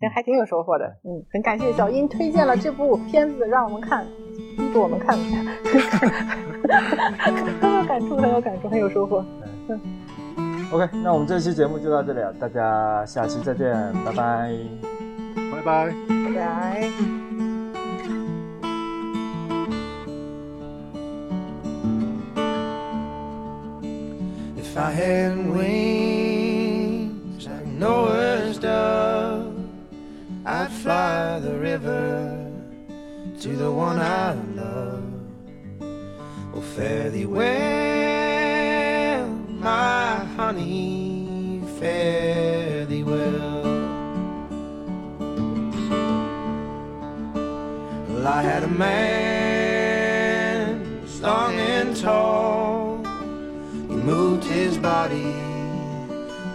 这还挺有收获的，嗯，很感谢小英推荐了这部片子让我们看，逼着我们看，很有感触，很有感触，很有收获。嗯 ，OK， 那我们这期节目就到这里了，大家下期再见，拜拜，拜拜，拜拜。If I had wings like Noah's dove, I'd fly the river to the one I love. Oh, fare thee well, my honey, fare thee well. Well, I had a man, strong and tall. He moved his body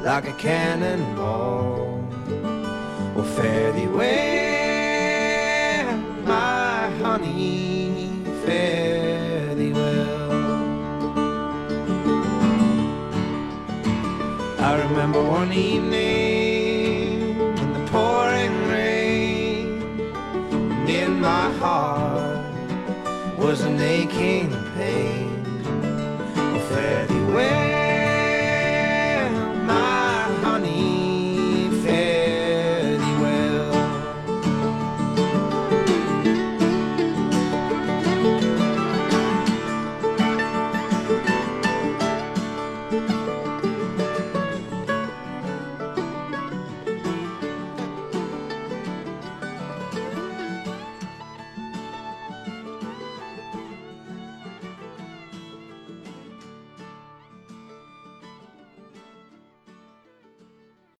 like a cannonball. Oh, fare thee well, my honey, fare thee well. I remember one evening in the pouring rain, and in my heart was an aching pain.